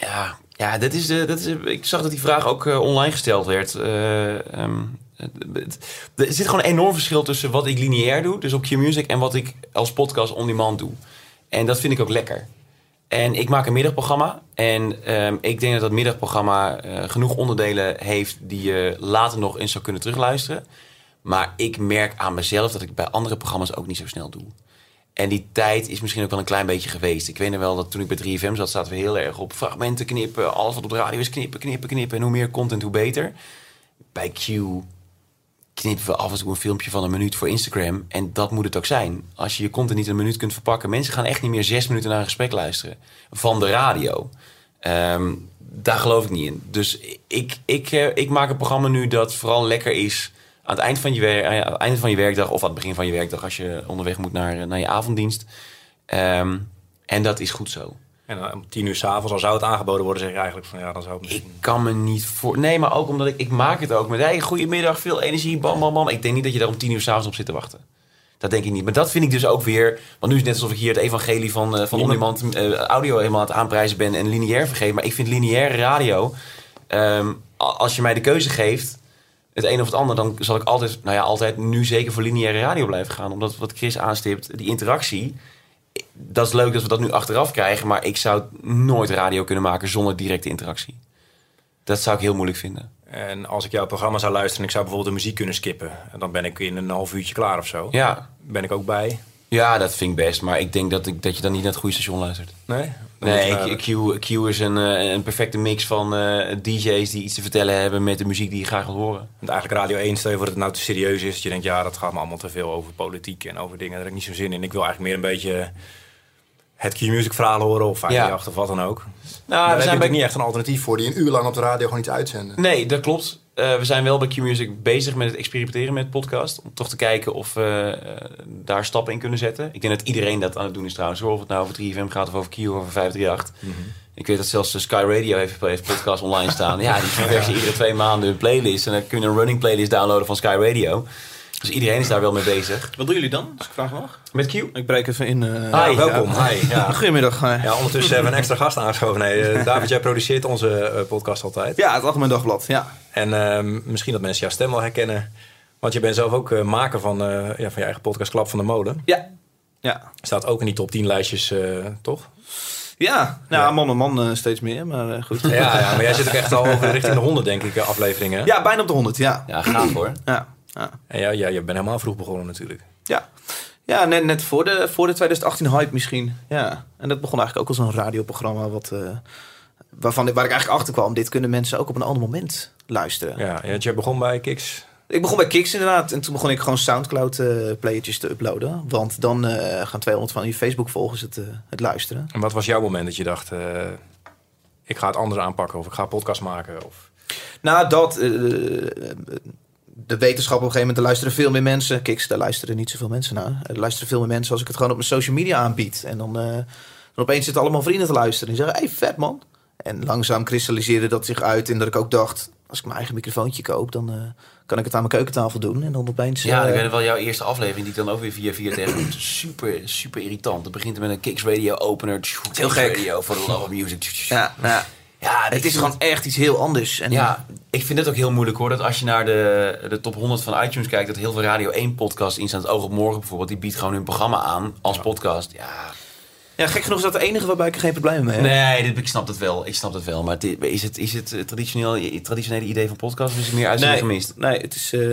ja, ja dat is de, dat is, ik zag dat die vraag ook uh, online gesteld werd. Uh, um, Er zit gewoon een enorm verschil tussen wat ik lineair doe, dus op Qmusic, en wat ik als podcast on demand doe. En dat vind ik ook lekker. En ik maak een middagprogramma. En um, ik denk dat dat middagprogramma uh, genoeg onderdelen heeft die je later nog eens zou kunnen terugluisteren. Maar ik merk aan mezelf dat ik bij andere programma's ook niet zo snel doe. En die tijd is misschien ook wel een klein beetje geweest. Ik weet nog wel dat toen ik bij drie F M zat, zaten we heel erg op fragmenten knippen. Alles wat op de radio is knippen, knippen, knippen. En hoe meer content, hoe beter. Bij Q... knippen we af en toe een filmpje van een minuut voor Instagram. En dat moet het ook zijn. Als je je content niet een minuut kunt verpakken... mensen gaan echt niet meer zes minuten naar een gesprek luisteren. Van de radio. Um, daar geloof ik niet in. Dus ik, ik, ik maak een programma nu dat vooral lekker is... aan het eind van je, wer- aan het eind van je werkdag of aan het begin van je werkdag als je onderweg moet naar, naar je avonddienst. Um, en dat is goed zo. En dan om tien uur 's avonds, al zou het aangeboden worden, zeg je eigenlijk van ja, dan zou het misschien... Ik kan me niet voor... Nee, maar ook omdat ik... Ik maak het ook met, hey, goedemiddag, veel energie, bam, bam, bam. Ik denk niet dat je daar om tien uur 's avonds op zit te wachten. Dat denk ik niet. Maar dat vind ik dus ook weer... Want nu is het net alsof ik hier het evangelie van, uh, van on-demand uh, audio helemaal aan het aanprijzen ben en lineair vergeet. Maar ik vind lineaire radio... Um, als je mij de keuze geeft, het een of het ander, dan zal ik altijd, nou ja, altijd nu zeker voor lineaire radio blijven gaan. Omdat wat Chris aanstipt, die interactie... Dat is leuk dat we dat nu achteraf krijgen, maar ik zou nooit radio kunnen maken zonder directe interactie. Dat zou ik heel moeilijk vinden. En als ik jouw programma zou luisteren en ik zou bijvoorbeeld de muziek kunnen skippen, dan ben ik in een half uurtje klaar of zo. Ja. Ben ik ook bij? Ja, dat vind ik best, maar ik denk dat, ik, dat je dan niet naar het goede station luistert. Nee? Nee, Q, Q is een, een perfecte mix van uh, D J's die iets te vertellen hebben met de muziek die je graag wil horen. Want eigenlijk Radio één, stel je voor dat het nou te serieus is. Dat je denkt, ja, dat gaat me allemaal te veel over politiek en over dingen. Daar heb ik niet zo'n zin in. Ik wil eigenlijk meer een beetje het Qmusic verhaal horen of vijfendertig of wat dan ook. Nou, daar we zijn bij... niet echt een alternatief voor die een uur lang op de radio gewoon iets uitzenden. Nee, dat klopt. Uh, we zijn wel bij Qmusic bezig met het experimenteren met podcast. Om toch te kijken of we uh, daar stappen in kunnen zetten. Ik denk dat iedereen dat aan het doen is trouwens. Hoor. Of het nou over drie F M gaat of over Q of over vijf drie acht. Mm-hmm. Ik weet dat zelfs Sky Radio heeft, heeft podcast online staan. Ja, die versen ja. iedere twee maanden een playlist. En dan kun je een running playlist downloaden van Sky Radio. Dus iedereen is daar wel mee bezig. Wat doen jullie dan, als ik vraag mag? Met Q? Ik breek even in. Uh, hi, ja, welkom. Ja. Hi, ja. Goedemiddag. Hi. Ja, ondertussen hebben we een extra gast aangeschoven. Nee, uh, David, jij produceert onze uh, podcast altijd. Ja, het Algemeen Dagblad. Ja. En uh, misschien dat mensen jouw stem wel herkennen. Want je bent zelf ook uh, maker van, uh, ja, van je eigen podcast Klap van de Molen. Ja. ja. Staat ook in die top tien lijstjes, uh, toch? Ja, nou, ja. man en man uh, steeds meer, maar uh, goed. Ja, ja, maar jij zit ook echt al richting de honderd, denk ik, afleveringen. Ja, bijna op de honderd, ja. Ja, gaaf hoor. Ja. Ja. En ja, ja, je bent helemaal vroeg begonnen natuurlijk. Ja, ja net, net voor, de, voor de twintig achttien hype misschien. Ja. En dat begon eigenlijk ook als een radioprogramma. Wat, uh, waarvan, waar ik eigenlijk achter kwam. Dit kunnen mensen ook op een ander moment luisteren. Ja, ja jij begon bij Kix. Ik begon bij Kix inderdaad. En toen begon ik gewoon SoundCloud uh, playertjes te uploaden. Want dan uh, gaan tweehonderd van je Facebook volgers het, uh, het luisteren. En wat was jouw moment dat je dacht... Uh, ik ga het anders aanpakken of ik ga een podcast maken? Of... Nou, dat... Uh, de wetenschap op een gegeven moment, daar luisteren veel meer mensen. Kiks, daar luisteren niet zoveel mensen naar. Er luisteren veel meer mensen als ik het gewoon op mijn social media aanbied. En dan, uh, dan opeens zitten allemaal vrienden te luisteren. En zeggen, hé, hey, vet man. En langzaam kristalliseerde dat zich uit. En dat ik ook dacht, als ik mijn eigen microfoontje koop... dan uh, kan ik het aan mijn keukentafel doen. En dan opeens... Ja, ik uh, weet wel jouw eerste aflevering die ik dan ook weer via via tegen moet. Super, super irritant. Het begint met een Kiks radio opener. Tjoe, heel Kiks gek. Radio for the love of music. Ja, ja. Ja, het is gewoon echt iets heel anders. En ja, ik vind het ook heel moeilijk hoor. Dat als je naar de, de top honderd van iTunes kijkt... dat heel veel Radio één podcasts instaan. Het Oog op Morgen bijvoorbeeld. Die biedt gewoon hun programma aan als ja. podcast. Ja. ja, gek genoeg is dat de enige waarbij ik er geen problemen mee heb. Nee, dit, ik snap dat wel. Ik snap dat wel. Maar dit, is het, is het traditioneel, traditionele idee van podcast... of is het meer uitzending nee, gemist? Nee, het is, uh, het is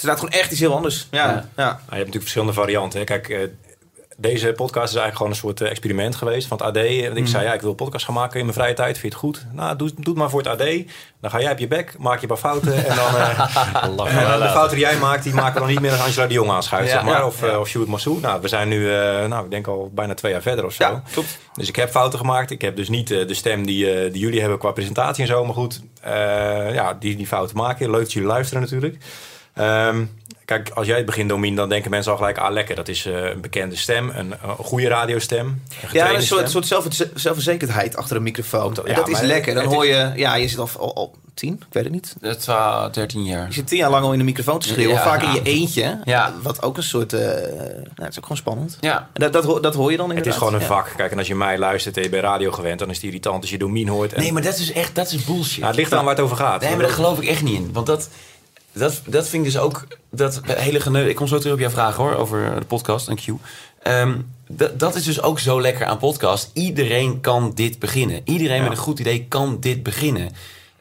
inderdaad gewoon echt iets heel anders. Ja, ja. ja. Nou, je hebt natuurlijk verschillende varianten. Hè? Kijk... Uh, Deze podcast is eigenlijk gewoon een soort experiment geweest van het A D. Ik mm. zei, ja, ik wil podcast gaan maken in mijn vrije tijd. Vind je het goed? Nou, doe, doe het maar voor het A D. Dan ga jij op je bek, maak je een paar fouten. En dan uh, en de fouten die jij maakt, die maken we dan niet meer als Angela De Jong aanschuift. Ja, zeg maar. ja, of ja. of Sjoerd Massou. Nou, we zijn nu, uh, nou, ik denk al bijna twee jaar verder of zo. Ja, klopt. Dus ik heb fouten gemaakt. Ik heb dus niet uh, de stem die, uh, die jullie hebben qua presentatie en zo. Maar goed, uh, ja, die, die fouten maken. Leuk dat jullie luisteren natuurlijk. Um, Kijk, als jij het begint, Domien, dan denken mensen al gelijk... ah, lekker, dat is uh, een bekende stem, een, een goede radiostem. Een ja, een soort, soort zelf, zelfverzekerdheid achter een microfoon. Dat, ja, dat is lekker. Dan hoor je... Ja, je zit al, al, al tien, ik weet het niet. Het was dertien jaar. Je zit tien jaar lang al in de microfoon te schreeuwen. Ja, vaak ja. in je eentje. Ja. Wat ook een soort... Uh, nou, het is ook gewoon spannend. Ja. En dat, dat, hoor, dat hoor je dan inderdaad. Het is gewoon een vak. Ja. Kijk, en als je mij luistert en je bij radio gewend... dan is het irritant als je Domien hoort. En... Nee, maar dat is echt dat is bullshit. Nou, het ligt eraan waar het over gaat. Nee, maar daar geloof ik echt niet in. Want dat... Dat, dat vind ik dus ook, dat hele geneuzel. Ik kom zo terug op jouw vraag hoor, over de podcast en Q. Um, d- dat is dus ook zo lekker aan podcast. Iedereen kan dit beginnen. Iedereen ja. met een goed idee kan dit beginnen.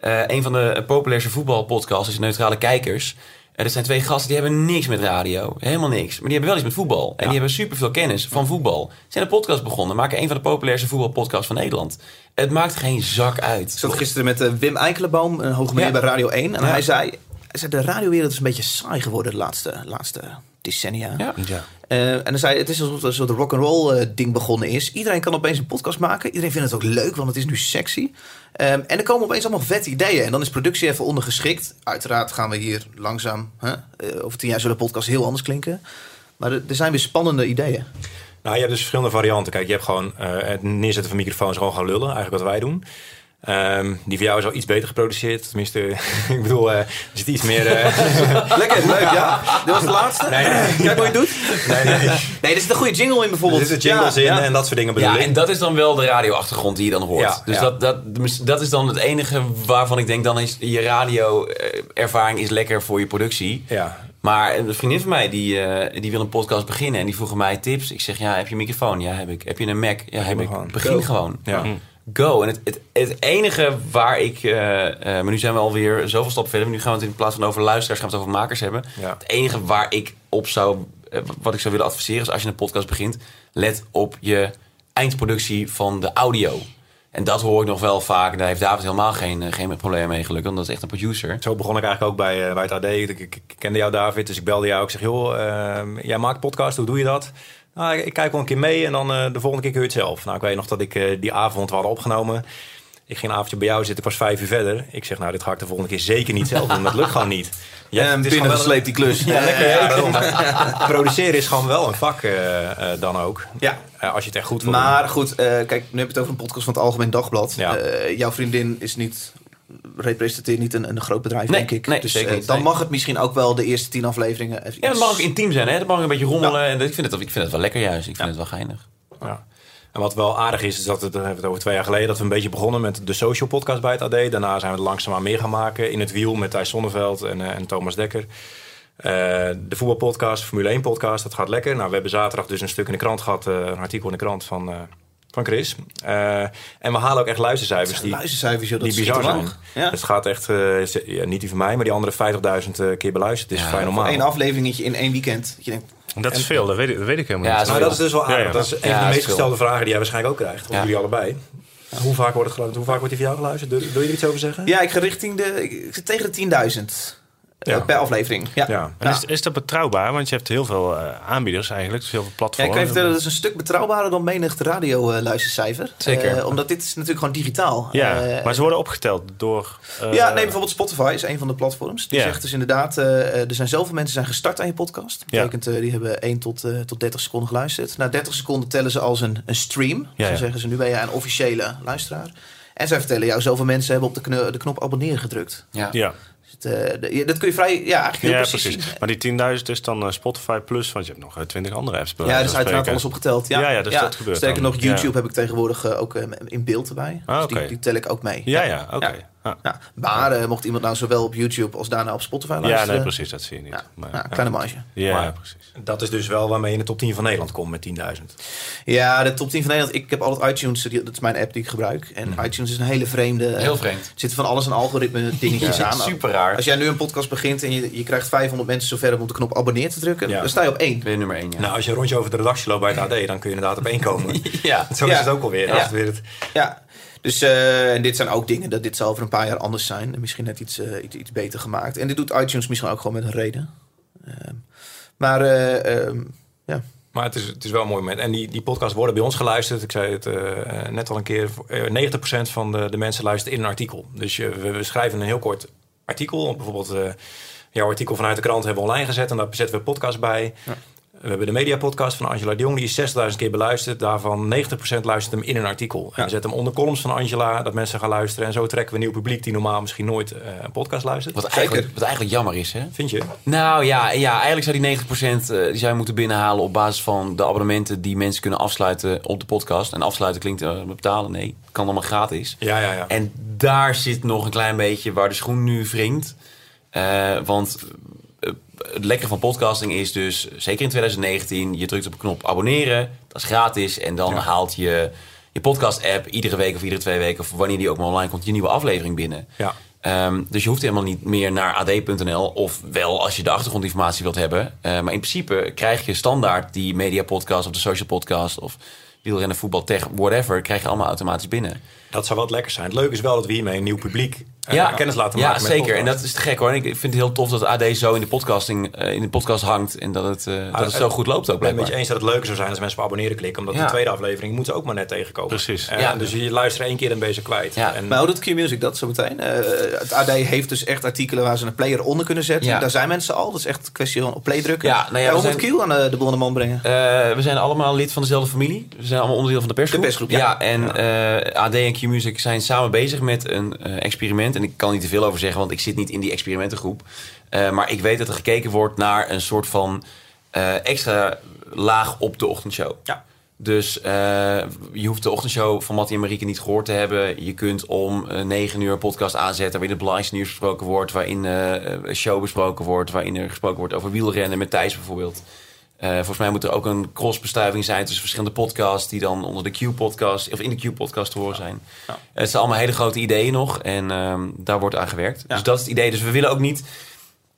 Uh, een van de populairste voetbalpodcasts is Neutrale Kijkers. Uh, dat zijn twee gasten, die hebben niks met radio. Helemaal niks. Maar die hebben wel iets met voetbal. En ja. die hebben superveel kennis van voetbal. Ze zijn een podcast begonnen. Maken een van de populairste voetbalpodcasts van Nederland. Het maakt geen zak uit. Ik zat gisteren met uh, Wim Eikelenboom, een hoogmeneer ja. bij Radio één. En ja. hij zei... De radiowereld is een beetje saai geworden de laatste, laatste decennia. Ja. Ja. Uh, en dan zei, het is alsof er een soort rock'n'roll uh, ding begonnen is. Iedereen kan opeens een podcast maken. Iedereen vindt het ook leuk, want het is nu sexy. Um, en er komen opeens allemaal vette ideeën. En dan is productie even ondergeschikt. Uiteraard gaan we hier langzaam... Huh? Uh, over tien jaar zullen podcasts heel anders klinken. Maar er, er zijn weer spannende ideeën. Nou, je hebt dus verschillende varianten. Kijk, je hebt gewoon uh, het neerzetten van microfoons... gewoon gaan lullen, eigenlijk wat wij doen... Um, die voor jou is al iets beter geproduceerd. Tenminste, ik bedoel, uh, er zit iets meer... Uh... Lekker, leuk, ja. Dit was de laatste. Nee, nee. Kijk wat je doet. Nee, nee. nee, er zit een goede jingle in bijvoorbeeld. Er zitten jingles ja, in ja. en dat soort dingen bedoel ik. Ja, en dat is dan wel de radioachtergrond die je dan hoort. Ja, dus ja. Dat, dat, dat is dan het enige waarvan ik denk... dan is je radioervaring is lekker voor je productie. Ja. Maar een vriendin van mij, die, uh, die wil een podcast beginnen... en die vroeg mij tips. Ik zeg, ja, heb je een microfoon? Ja, heb ik. Heb je een Mac? Ja, heb ik. Begin Go. gewoon. Ja. Mm. Go. En het, het, het enige waar ik... Uh, uh, maar nu zijn we alweer zoveel stappen verder. Nu gaan we het in plaats van over luisteraars... gaan we het over makers hebben. Ja. Het enige waar ik op zou... Uh, wat ik zou willen adviseren is als je een podcast begint... let op je eindproductie van de audio. En dat hoor ik nog wel vaak. Daar heeft David helemaal geen, geen probleem mee gelukkig. Want dat is echt een producer. Zo begon ik eigenlijk ook bij, uh, bij het A D. Ik, ik kende jou, David. Dus ik belde jou. Ik zeg, joh, uh, jij maakt podcast. Hoe doe je dat? Nou, ik kijk wel een keer mee en dan uh, de volgende keer kun je het zelf. Nou, ik weet nog dat ik uh, die avond we hadden opgenomen. Ik ging een avondje bij jou zitten, ik was vijf uur verder. Ik zeg, nou, dit ga ik de volgende keer zeker niet zelf doen. Dat lukt gewoon niet. Ja, en binnen wel... sleept die klus. Ja, lekker. Ja, ja. Produceren is gewoon wel een vak uh, uh, dan ook. Ja. Uh, als je het echt goed wil doen. Maar goed, uh, kijk, nu heb je het over een podcast van het Algemeen Dagblad. Ja. Uh, jouw vriendin is niet... representeert niet een, een groot bedrijf, nee, denk ik. Nee, dus zeker niet, dan nee. mag het misschien ook wel de eerste tien afleveringen... Even ja, dat mag ook intiem zijn, hè? Dat mag een beetje rommelen. Ja. En ik, vind het, ik vind het wel lekker juist. Ik vind ja. het wel geinig. Ja. En wat wel aardig is, is dat het, we hebben het over twee jaar geleden... dat we een beetje begonnen met de social podcast bij het A D. Daarna zijn we het langzaamaan meer gaan maken. In het wiel met Thijs Zonneveld en, uh, en Thomas Dekker. Uh, de voetbalpodcast, Formule één podcast, dat gaat lekker. Nou, we hebben zaterdag dus een stuk in de krant gehad. Uh, een artikel in de krant van... Uh, Van Chris. Uh, en we halen ook echt luistercijfers die, luistercijfers, joh, die bizar zijn. Ja. Het gaat echt, uh, ja, niet die van mij, maar die andere vijftigduizend uh, keer beluisterd. Het is ja, vrij normaal. Eén afleveringetje in één weekend. Je denkt, dat is veel, dat weet, dat weet ik helemaal ja, niet. Maar dat is dus wel aardig. Ja, ja, dat is een ja, van de meest gestelde vragen die jij waarschijnlijk ook krijgt. Of ja. jullie allebei. Ja, hoe vaak wordt het geluisterd? Hoe vaak wordt die van jou geluisterd? Wil, wil je er iets over zeggen? Ja, ik ga richting de... Ik zit tegen de tienduizend. Ja. Per aflevering. Ja. Ja. En is, is dat betrouwbaar? Want je hebt heel veel uh, aanbieders eigenlijk. Dus heel veel platformen. Ja, ik kan je vertellen, dat is een stuk betrouwbaarder dan menig radio uh, luistercijfer. Zeker. Uh, omdat dit is natuurlijk gewoon digitaal. Ja, uh, maar ze worden opgeteld door... Uh, ja, nee, bijvoorbeeld Spotify is een van de platforms. Die yeah. zegt dus inderdaad, uh, er zijn zoveel mensen zijn gestart aan je podcast. Dat betekent, uh, die hebben één tot, uh, tot dertig seconden geluisterd. Na dertig seconden tellen ze als een, een stream. Ja, zo ja. zeggen ze, nu ben je een officiële luisteraar. En zij vertellen jou, zoveel mensen hebben op de, kno- de knop abonneren gedrukt. Ja, ja. Uh, dat kun je vrij, ja, eigenlijk heel ja, precies, precies. zien. Maar die tienduizend is dan uh, Spotify plus, want je hebt nog uh, twintig andere apps. Ja, dat is uiteraard alles opgeteld. Ja, ja, ja, dus ja, dat gebeurt. Sterker nog, YouTube ja. heb ik tegenwoordig uh, ook uh, in beeld erbij. Ah, dus okay. die, die tel ik ook mee. Ja, ja, ja oké. Okay. Ja. Ah. Ja, maar uh, mocht iemand nou zowel op YouTube als daarna op Spotify luisteren... Ja, nee, precies, dat zie je niet. Ja, maar, ja, kleine marge. Ja, maar, ja, precies. Dat is dus wel waarmee je in de top tien van Nederland komt met tienduizend. Ja, de top tien van Nederland. Ik heb altijd iTunes, die, dat is mijn app die ik gebruik. En mm. iTunes is een hele vreemde... Heel vreemd. Er zitten van alles en algoritme dingetjes ja. aan. Super raar. Als jij nu een podcast begint en je, je krijgt vijfhonderd mensen zover om op de knop abonneer te drukken... Ja. dan sta je op één. Ben je nummer één, ja. Nou, als je een rondje over de redactie loopt bij het A D, dan kun je inderdaad op één komen. ja. Zo is ja. het ook alweer. Ja. Weer het... ja. Dus uh, en dit zijn ook dingen dat dit zal over een paar jaar anders zijn. En misschien net iets, uh, iets, iets beter gemaakt. En dit doet iTunes misschien ook gewoon met een reden. Uh, maar uh, uh, ja. Maar het is, het is wel een mooi moment. En die, die podcasts worden bij ons geluisterd. Ik zei het uh, net al een keer. Uh, negentig procent van de, de mensen luistert in een artikel. Dus uh, we, we schrijven een heel kort artikel. Bijvoorbeeld uh, jouw artikel vanuit de krant hebben we online gezet. En daar zetten we podcast bij. Ja. We hebben de mediapodcast van Angela De Jong. Die is zesduizend keer beluisterd. Daarvan negentig procent luistert hem in een artikel. En ja. we zetten hem onder columns van Angela. Dat mensen gaan luisteren. En zo trekken we nieuw publiek die normaal misschien nooit uh, een podcast luistert. Wat eigenlijk, wat eigenlijk jammer is, hè? Vind je? Nou ja, ja eigenlijk zou die negentig procent uh, die zou je moeten binnenhalen... op basis van de abonnementen die mensen kunnen afsluiten op de podcast. En afsluiten klinkt uh, betalen. Nee, kan allemaal gratis. Ja, ja, ja. En daar zit nog een klein beetje waar de schoen nu wringt. Uh, want... Het lekkere van podcasting is dus, zeker in twintig negentien... je drukt op een knop abonneren, dat is gratis... en dan ja. haalt je je podcast-app iedere week of iedere twee weken... of wanneer die ook maar online komt, je nieuwe aflevering binnen. Ja. Um, dus je hoeft helemaal niet meer naar a d punt n l... of wel als je de achtergrondinformatie wilt hebben. Uh, maar in principe krijg je standaard die media podcast of de social podcast... of wielrennen, voetbal, tech, whatever... krijg je allemaal automatisch binnen. Dat zou wat lekker zijn. Het leuke is wel dat we hiermee een nieuw publiek uh, ja, kennis laten maken. Ja, met zeker. Podcast. En dat is te gek hoor. En ik vind het heel tof dat de A D zo in de podcasting, uh, in de podcast hangt. En dat het, uh, ah, dat het, het zo goed loopt ook. Ik ben het met je eens dat het leuker zou zijn als mensen op abonneren klikken. Omdat ja. de tweede aflevering moeten ze ook maar net tegenkomen. Precies. Uh, ja. Dus je luistert één keer dan ben je ze kwijt. Ja. En, maar hoe doet Qmusic dat zo meteen? Uh, het A D heeft dus echt artikelen waar ze een player onder kunnen zetten. Ja. Daar zijn mensen al. Dat is echt een kwestie van op play drukken. Ja, nou ja, hoe moet Q aan uh, de blonde man brengen? Uh, we zijn allemaal lid van dezelfde familie. We zijn allemaal onderdeel van de persgroep. De persgroep, ja. ja en ja. Uh, A D en Qmusic zijn samen bezig met een uh, experiment. En ik kan niet te veel over zeggen, want ik zit niet in die experimentengroep. Uh, maar ik weet dat er gekeken wordt naar een soort van uh, extra laag op de ochtendshow. Ja. Dus uh, je hoeft de ochtendshow van Mattie en Marieke niet gehoord te hebben. Je kunt om negen uur een podcast aanzetten waarin het belangrijkste nieuws besproken wordt. Waarin uh, een show besproken wordt. Waarin er gesproken wordt over wielrennen met Thijs bijvoorbeeld. Uh, volgens mij moet er ook een crossbestuiving zijn tussen verschillende podcasts die dan onder de Q-podcast of in de Q-podcast te horen zijn. Ja. Ja. Het zijn allemaal hele grote ideeën nog en uh, daar wordt aan gewerkt. Ja. Dus dat is het idee. Dus we willen ook niet,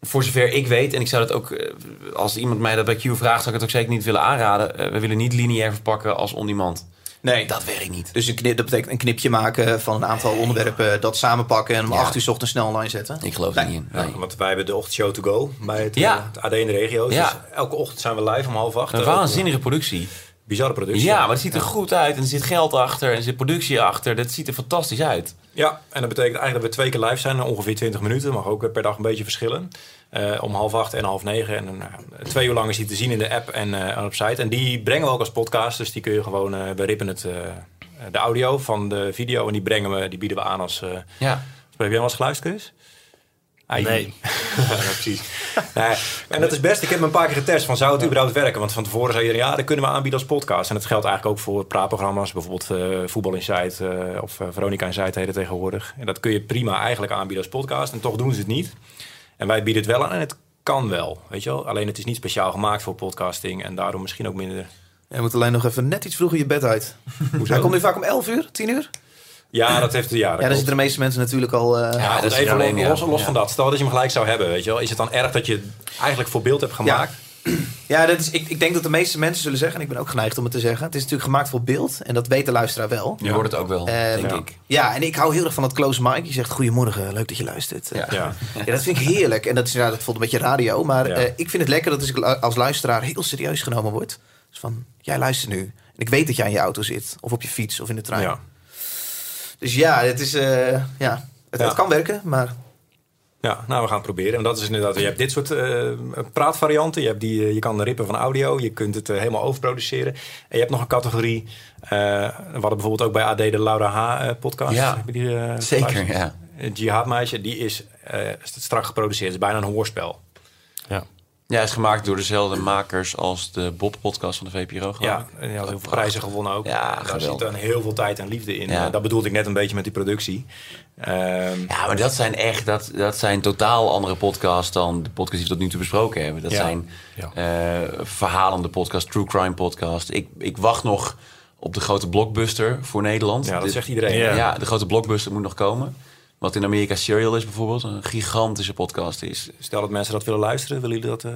voor zover ik weet, en ik zou dat ook, als iemand mij dat bij Q vraagt, zou ik het ook zeker niet willen aanraden. Uh, we willen niet lineair verpakken als on-demand. Nee, dat werkt niet. Dus een knip, dat betekent een knipje maken van een aantal nee, onderwerpen, ja. dat samenpakken en om ja. acht uur 's ochtends snel online zetten. Ik geloof nee. er niet in. Nee. Ja, want wij hebben de ochtendshow to go bij het, ja. uh, het A D in de regio. Ja. Dus elke ochtend zijn we live om half acht. Een waanzinnige productie. Bizarre productie. Ja, maar het ziet er ja. goed uit en er zit geld achter en er zit productie achter. Dat ziet er fantastisch uit. Ja, en dat betekent eigenlijk dat we twee keer live zijn, ongeveer twintig minuten. Dat mag ook per dag een beetje verschillen. Uh, om half acht en half negen. En uh, twee uur lang is die te zien in de app en uh, op site. En die brengen we ook als podcast. Dus die kun je gewoon, uh, we rippen het, uh, de audio van de video. En die brengen we, die bieden we aan als... Uh, ja. Heb jij wel eens geluisterd, Chris? Ah, nee. Ja, precies. Nee. En dat is best. Ik heb hem een paar keer getest van zou het ja. überhaupt werken? Want van tevoren zei je ja, dat kunnen we aanbieden als podcast. En dat geldt eigenlijk ook voor praatprogramma's. Bijvoorbeeld uh, Voetbal Insight uh, of uh, Veronica Insight heden tegenwoordig. En dat kun je prima eigenlijk aanbieden als podcast. En toch doen ze het niet. En wij bieden het wel aan en het kan wel. Weet je wel? Alleen het is niet speciaal gemaakt voor podcasting. En daarom misschien ook minder. Je moet alleen nog even net iets vroeger je bed uit. Hoezo? Hij komt nu vaak om elf uur, tien uur. Ja, dat heeft... Ja, dat ja dan zitten de meeste mensen natuurlijk al... Uh, ja, dat even alleen, los, ja. los van dat. Stel dat je hem gelijk zou hebben, weet je wel. Is het dan erg dat je eigenlijk voor beeld hebt gemaakt? Ja, ja dat is, ik, ik denk dat de meeste mensen zullen zeggen... en ik ben ook geneigd om het te zeggen... het is natuurlijk gemaakt voor beeld. En dat weet de luisteraar wel. Je hoort het ook wel, uh, denk ja. ik. Ja, en ik hou heel erg van dat close mic. Je zegt, goedemorgen, leuk dat je luistert. Ja, ja. ja dat vind ik heerlijk. En dat, is, ja, dat voelt een beetje radio. Maar ja. uh, ik vind het lekker dat ik als luisteraar heel serieus genomen word. Dus van, jij luistert nu. En ik weet dat jij in je auto zit. Of op je fiets, of in de trein. Ja. Dus ja, het, is, uh, ja, het, ja. het kan werken, maar... Ja, nou, we gaan het proberen. En dat is inderdaad, je hebt dit soort uh, praatvarianten. Je, hebt die, uh, je kan rippen van audio. Je kunt het uh, helemaal overproduceren. En je hebt nog een categorie. Uh, we hadden bijvoorbeeld ook bij A D de Laura H uh, podcast. Ja, heb je die, uh, zeker, ja. Die Haatmeisje, die is uh, strak geproduceerd. Het is bijna een hoorspel. Ja. Ja, is gemaakt door dezelfde makers als de Bob-podcast van de V P R O. Ja, en heel veel prijzen gewonnen ook. Ja, daar zit dan heel veel tijd en liefde in. Ja. Dat bedoelde ik net een beetje met die productie. Um, ja, maar dat zijn echt, dat, dat zijn totaal andere podcasts dan de podcasts die we tot nu toe besproken hebben. Dat ja. zijn ja. Uh, verhalende podcasts, true crime podcasts. Ik, ik wacht nog op de grote blockbuster voor Nederland. Ja, dat de, zegt iedereen. Ja. ja, de grote blockbuster moet nog komen. Wat in Amerika Serial is bijvoorbeeld, een gigantische podcast is. Stel dat mensen dat willen luisteren, willen jullie dat uh,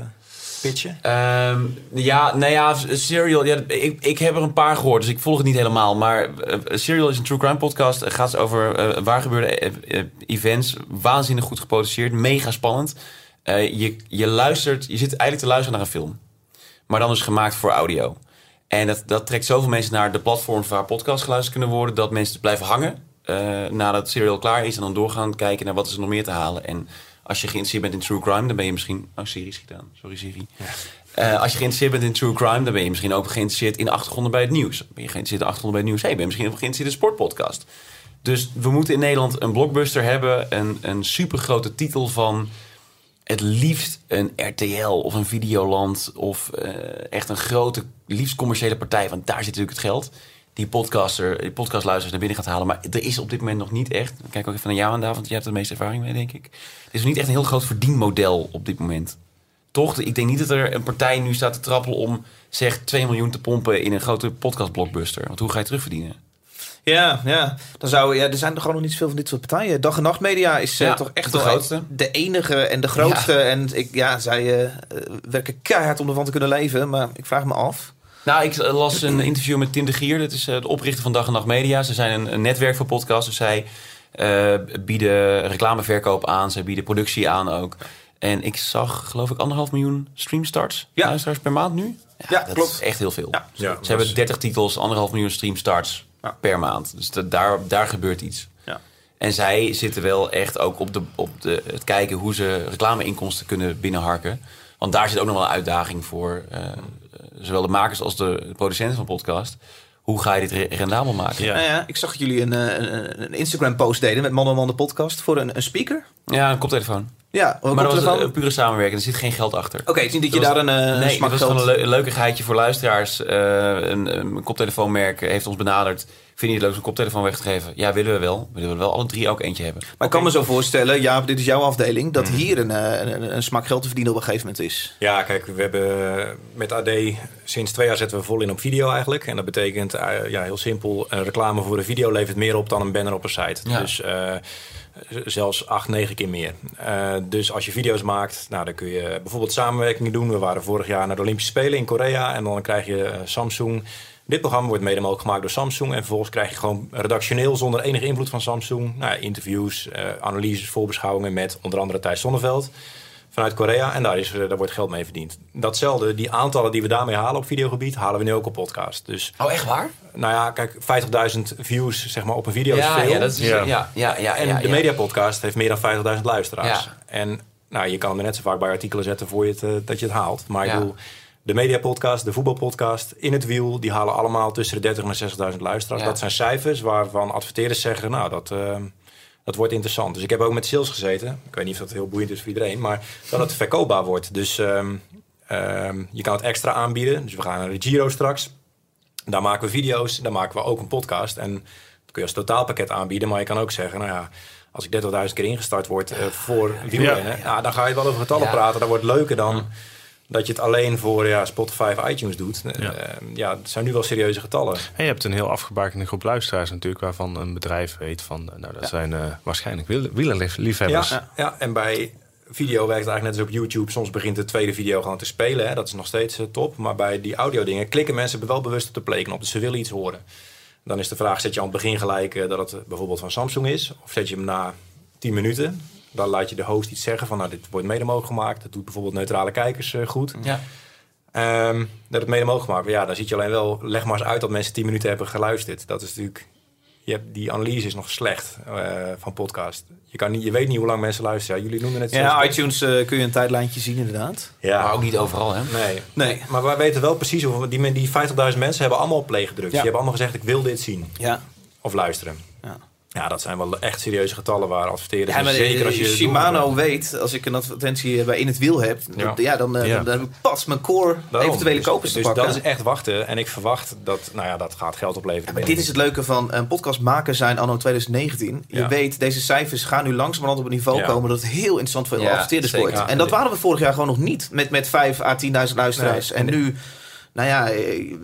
pitchen? Um, ja, nou ja, Serial, ja, ik, ik heb er een paar gehoord, dus ik volg het niet helemaal. Maar uh, Serial is een true crime podcast, het gaat over uh, waar gebeurde uh, uh, events. Waanzinnig goed geproduceerd, mega spannend. Uh, je, je luistert, je zit eigenlijk te luisteren naar een film. Maar dan is gemaakt voor audio. En dat, dat trekt zoveel mensen naar de platforms waar podcasts geluisterd kunnen worden, dat mensen blijven hangen. Uh, nadat Serial klaar is en dan doorgaan kijken naar wat is er nog meer te halen. En als je geïnteresseerd bent in true crime, dan ben je misschien... Oh, Siri schiet aan. Sorry, Siri. Ja. Uh, als je geïnteresseerd bent in true crime, dan ben je misschien ook geïnteresseerd in de achtergronden bij het nieuws. Ben je geïnteresseerd in de achtergronden bij het nieuws? Hey, ben je misschien ook geïnteresseerd in de sportpodcast? Dus we moeten in Nederland een blockbuster hebben, een, een supergrote titel van het liefst een R T L of een Videoland of uh, echt een grote, liefst commerciële partij, want daar zit natuurlijk het geld. Die podcaster, die podcastluisteraars naar binnen gaat halen. Maar er is op dit moment nog niet echt... Ik kijk ook even naar jou aan, David, want jij hebt er de meeste ervaring mee, denk ik. Er is nog niet echt een heel groot verdienmodel op dit moment. Toch? Ik denk niet dat er een partij nu staat te trappelen om zeg twee miljoen te pompen in een grote podcastblockbuster. Want hoe ga je terugverdienen? Ja, ja. Dan zou, ja, er zijn er gewoon nog niet zoveel van dit soort partijen. Dag en Nacht Media is ja, uh, toch echt de, grootste. de enige en de grootste. Ja. En ik, ja, zij uh, werken keihard om ervan te kunnen leven. Maar ik vraag me af... Nou, ik las een interview met Tim de Gier. Dat is de oprichter van Dag en Nacht Media. Ze zijn een, een netwerk voor podcasts. Dus zij uh, bieden reclameverkoop aan. Zij bieden productie aan ook. En ik zag, geloof ik, anderhalf miljoen streamstarts. Ja. Luisteraars per maand nu. Ja, ja dat klopt. Is echt heel veel. Ja. Ja, ze hebben dertig titels, anderhalf miljoen streamstarts ja. per maand. Dus dat, daar, daar gebeurt iets. Ja. En zij zitten wel echt ook op, de, op de, het kijken hoe ze reclameinkomsten kunnen binnenharken. Want daar zit ook nog wel een uitdaging voor. Uh, zowel de makers als de producenten van podcast. Hoe ga je dit rendabel maken? Ja. Nou ja, ik zag dat jullie een, een, een Instagram-post deden met Man en Man de podcast voor een, een speaker. Ja, een koptelefoon. Ja, maar dat was een pure samenwerking. Er zit geen geld achter. Oké, okay, het is niet dat, dat je was, daar een nee, smakgeld... Nee, dat was gewoon een leukigheidje voor luisteraars. Uh, een, een koptelefoonmerk heeft ons benaderd. Vind je het leuk om een koptelefoon weg te geven? Ja, willen we wel. Willen we wel alle drie ook eentje hebben. Maar okay. Ik kan me zo voorstellen, Jaap, dit is jouw afdeling... dat mm. hier een, een, een smakgeld te verdienen op een gegeven moment is. Ja, kijk, we hebben met A D... sinds twee jaar zetten we vol in op video eigenlijk. En dat betekent, uh, ja, heel simpel... een reclame voor een video levert meer op dan een banner op een site. Ja. Dus... Uh, zelfs acht, negen keer meer. Uh, dus als je video's maakt, nou, dan kun je bijvoorbeeld samenwerkingen doen. We waren vorig jaar naar de Olympische Spelen in Korea. En dan krijg je uh, Samsung. Dit programma wordt mede mogelijk gemaakt door Samsung. En vervolgens krijg je gewoon redactioneel, zonder enige invloed van Samsung... Nou, interviews, uh, analyses, voorbeschouwingen met onder andere Thijs Zonneveld... vanuit Korea. En daar, is, uh, daar wordt geld mee verdiend. Datzelfde, die aantallen die we daarmee halen op videogebied... halen we nu ook op podcast. Dus, oh, echt waar? Nou ja, kijk, vijftigduizend views zeg maar, op een video ja, is veel. Ja, dat is, ja. Ja, ja, ja, en ja, de ja. Mediapodcast heeft meer dan vijftigduizend luisteraars. Ja. En nou, je kan hem net zo vaak bij artikelen zetten voor je het, uh, dat je het haalt. Maar ja. ik bedoel, de Mediapodcast, de Voetbalpodcast, In het Wiel... die halen allemaal tussen de dertigduizend en zestigduizend luisteraars. Ja. Dat zijn cijfers waarvan adverteerders zeggen... nou, dat... Uh, Dat wordt interessant. Dus ik heb ook met sales gezeten. Ik weet niet of dat heel boeiend is voor iedereen. Maar dat het verkoopbaar wordt. Dus um, um, je kan het extra aanbieden. Dus we gaan naar de Giro straks. Daar maken we video's. Daar maken we ook een podcast. En dat kun je als totaalpakket aanbieden. Maar je kan ook zeggen, nou ja... als ik dertigduizend keer ingestart word uh, voor wielrennen... Ja, ja. Nou, dan ga je wel over getallen ja. praten. Dat wordt leuker dan... Ja. Dat je het alleen voor ja, Spotify of iTunes doet. Ja. Uh, ja, het zijn nu wel serieuze getallen. En je hebt een heel afgebakende groep luisteraars natuurlijk... waarvan een bedrijf weet van... nou, dat ja. zijn uh, waarschijnlijk wielerliefhebbers. Ja, ja, en bij video werkt het eigenlijk net als op YouTube. Soms begint de tweede video gewoon te spelen. Hè. Dat is nog steeds uh, top. Maar bij die audio dingen klikken mensen wel bewust op de playknop. Dus ze willen iets horen. Dan is de vraag, zet je aan het begin gelijk... Uh, dat het bijvoorbeeld van Samsung is? Of zet je hem na tien minuten... Dan laat je de host iets zeggen van, nou, dit wordt mede mogelijk gemaakt. Dat doet bijvoorbeeld Neutrale Kijkers uh, goed. Ja. Um, dat het mede mogelijk gemaakt. Maar ja, dan ziet je alleen wel, leg maar eens uit dat mensen tien minuten hebben geluisterd. Dat is natuurlijk, je hebt, die analyse is nog slecht uh, van podcast. Je, kan niet, je weet niet hoe lang mensen luisteren. Ja, jullie noemden het. Ja, iTunes uh, kun je een tijdlijntje zien inderdaad. Ja. Maar ook niet overal, hè? Nee. nee. Maar wij weten wel precies, hoeveel, die, die vijftigduizend mensen hebben allemaal op play gedrukt. Ja. Die hebben allemaal gezegd, ik wil dit zien. Ja. Of luisteren. Ja. Ja, dat zijn wel echt serieuze getallen waar adverteerders... Ja, maar zeker als je Shimano weet, als ik een advertentie bij In het Wiel heb... Ja, ja, dan, dan, ja. dan heb ik pas mijn core Daarom, eventuele dus, kopers te dus pakken. Dus dat is echt wachten. En ik verwacht dat, nou ja, dat gaat geld opleveren. Ja, dit is het leuke van een podcast maken zijn anno twintig negentien. Je ja. weet, deze cijfers gaan nu langzamerhand op een niveau ja. komen... dat het heel interessant voor ja, adverteerders wordt. Ja, en dat waren we vorig jaar gewoon nog niet. Met, met vijf à tienduizend luisteraars. Nee, en nu... Nou ja,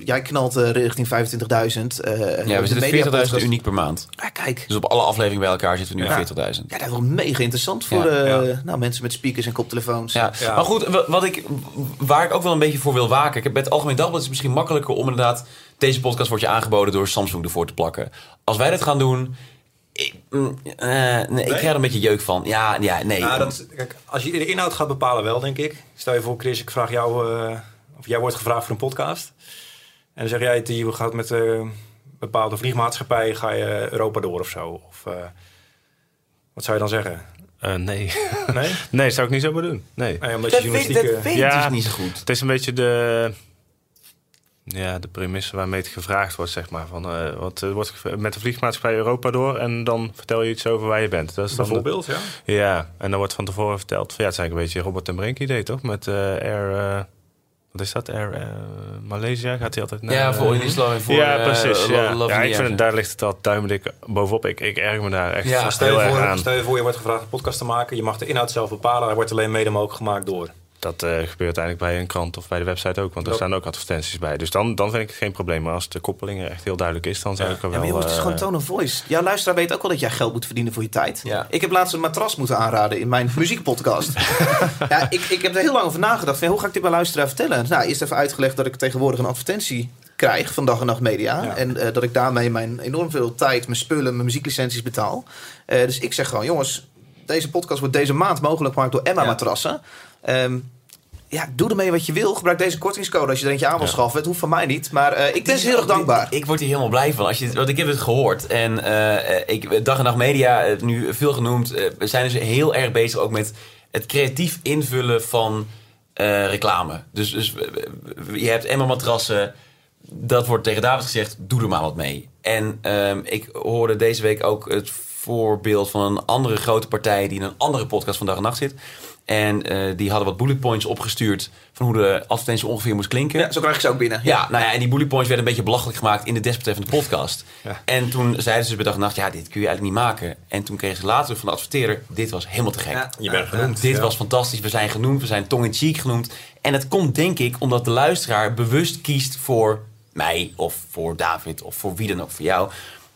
jij knalt uh, richting vijfentwintigduizend. Uh, ja, we zitten veertigduizend uniek per maand. Ja, kijk. Dus op alle afleveringen bij elkaar zitten we nu ja. veertigduizend. Ja, dat is wel mega interessant voor ja. Uh, ja. Nou, mensen met speakers en koptelefoons. Ja. Ja. Maar goed, wat ik, waar ik ook wel een beetje voor wil waken... Ik heb bij het Algemeen Dagblad is het misschien makkelijker om inderdaad... Deze podcast wordt je aangeboden door Samsung ervoor te plakken. Als wij dat gaan doen... Ik, uh, nee, nee? ik krijg er een beetje jeuk van. Ja, ja, nee. Nou, dat, kijk, als je de inhoud gaat bepalen wel, denk ik. Stel je voor, Chris, ik vraag jou... Uh, Of jij wordt gevraagd voor een podcast. En dan zeg jij, je gaat met uh, een bepaalde vliegmaatschappij... ga je Europa door of zo. Of, uh, wat zou je dan zeggen? Uh, nee. Nee? Nee, zou ik niet zomaar doen. Nee. Nee, omdat dat je journalistiek, weet, dat uh, weet ja, dus niet zo goed. Het is een beetje de... Ja, de premisse waarmee het gevraagd wordt, zeg maar. Van, uh, wat uh, wordt met de vliegmaatschappij Europa door en dan vertel je iets over waar je bent. Dat is dan bijvoorbeeld, de, ja. Ja, en dan wordt van tevoren verteld... Van, ja, het is eigenlijk een beetje Robert ten Brink idee, toch? Met uh, Air... Uh, Wat is dat? Air, uh, Maleisië gaat hij altijd naar... Ja, voor uh, Islam en voor... Ja, precies. Uh, ja. Lo- ja, ik vind het, daar ligt het al duimelijk bovenop. Ik, ik erg me daar echt ja, stel heel je erg voor, aan. Stel je voor, je wordt gevraagd een podcast te maken. Je mag de inhoud zelf bepalen. Hij wordt alleen mede mogelijk gemaakt door. Dat uh, gebeurt eigenlijk bij een krant of bij de website ook. Want er staan ook advertenties bij. Dus dan, dan vind ik het geen probleem. Maar als de koppeling er echt heel duidelijk is, dan zou ik er ja, wel... Ja, maar joh, het is gewoon tone of voice. Jouw luisteraar weet ook wel dat jij geld moet verdienen voor je tijd. Ja. Ik heb laatst een matras moeten aanraden in mijn muziekpodcast. ja, ik, ik heb er heel lang over nagedacht. Van, hoe ga ik dit mijn luisteraar vertellen? Nou, eerst even uitgelegd dat ik tegenwoordig een advertentie krijg van Dag en Nacht Media. Ja. En uh, dat ik daarmee mijn enorm veel tijd, mijn spullen, mijn muzieklicenties betaal. Uh, dus ik zeg gewoon, jongens, deze podcast wordt deze maand mogelijk gemaakt door Emma ja. Matrassen. Um, ja, doe ermee wat je wil. Gebruik deze kortingscode als je er eentje aan wil schaffen. Ja. Het hoeft van mij niet, maar uh, ik ben heel erg dankbaar. Ik, ik word hier helemaal blij van. Als je, want ik heb het gehoord. En uh, ik, Dag en Nacht Media, nu veel genoemd, uh, zijn dus heel erg bezig ook met het creatief invullen van uh, reclame. Dus, dus uh, je hebt Emma Matrassen. Dat wordt tegen David gezegd, doe er maar wat mee. En uh, ik hoorde deze week ook het voorbeeld van een andere grote partij die in een andere podcast van Dag en Nacht zit. En uh, die hadden wat bullet points opgestuurd van hoe de advertentie ongeveer moest klinken. Ja, zo krijg ik ze ook binnen. Ja, ja, nou ja, en die bullet points werden een beetje belachelijk gemaakt in de desbetreffende podcast. Ja. En toen zeiden ze bij Dag en Nacht, ja, dit kun je eigenlijk niet maken. En toen kregen ze later van de adverteerder, dit was helemaal te gek. Ja, je bent genoemd. Dit ja. was fantastisch, we zijn genoemd, we zijn tong in cheek genoemd. En dat komt denk ik omdat de luisteraar bewust kiest voor mij of voor David of voor wie dan ook, voor jou.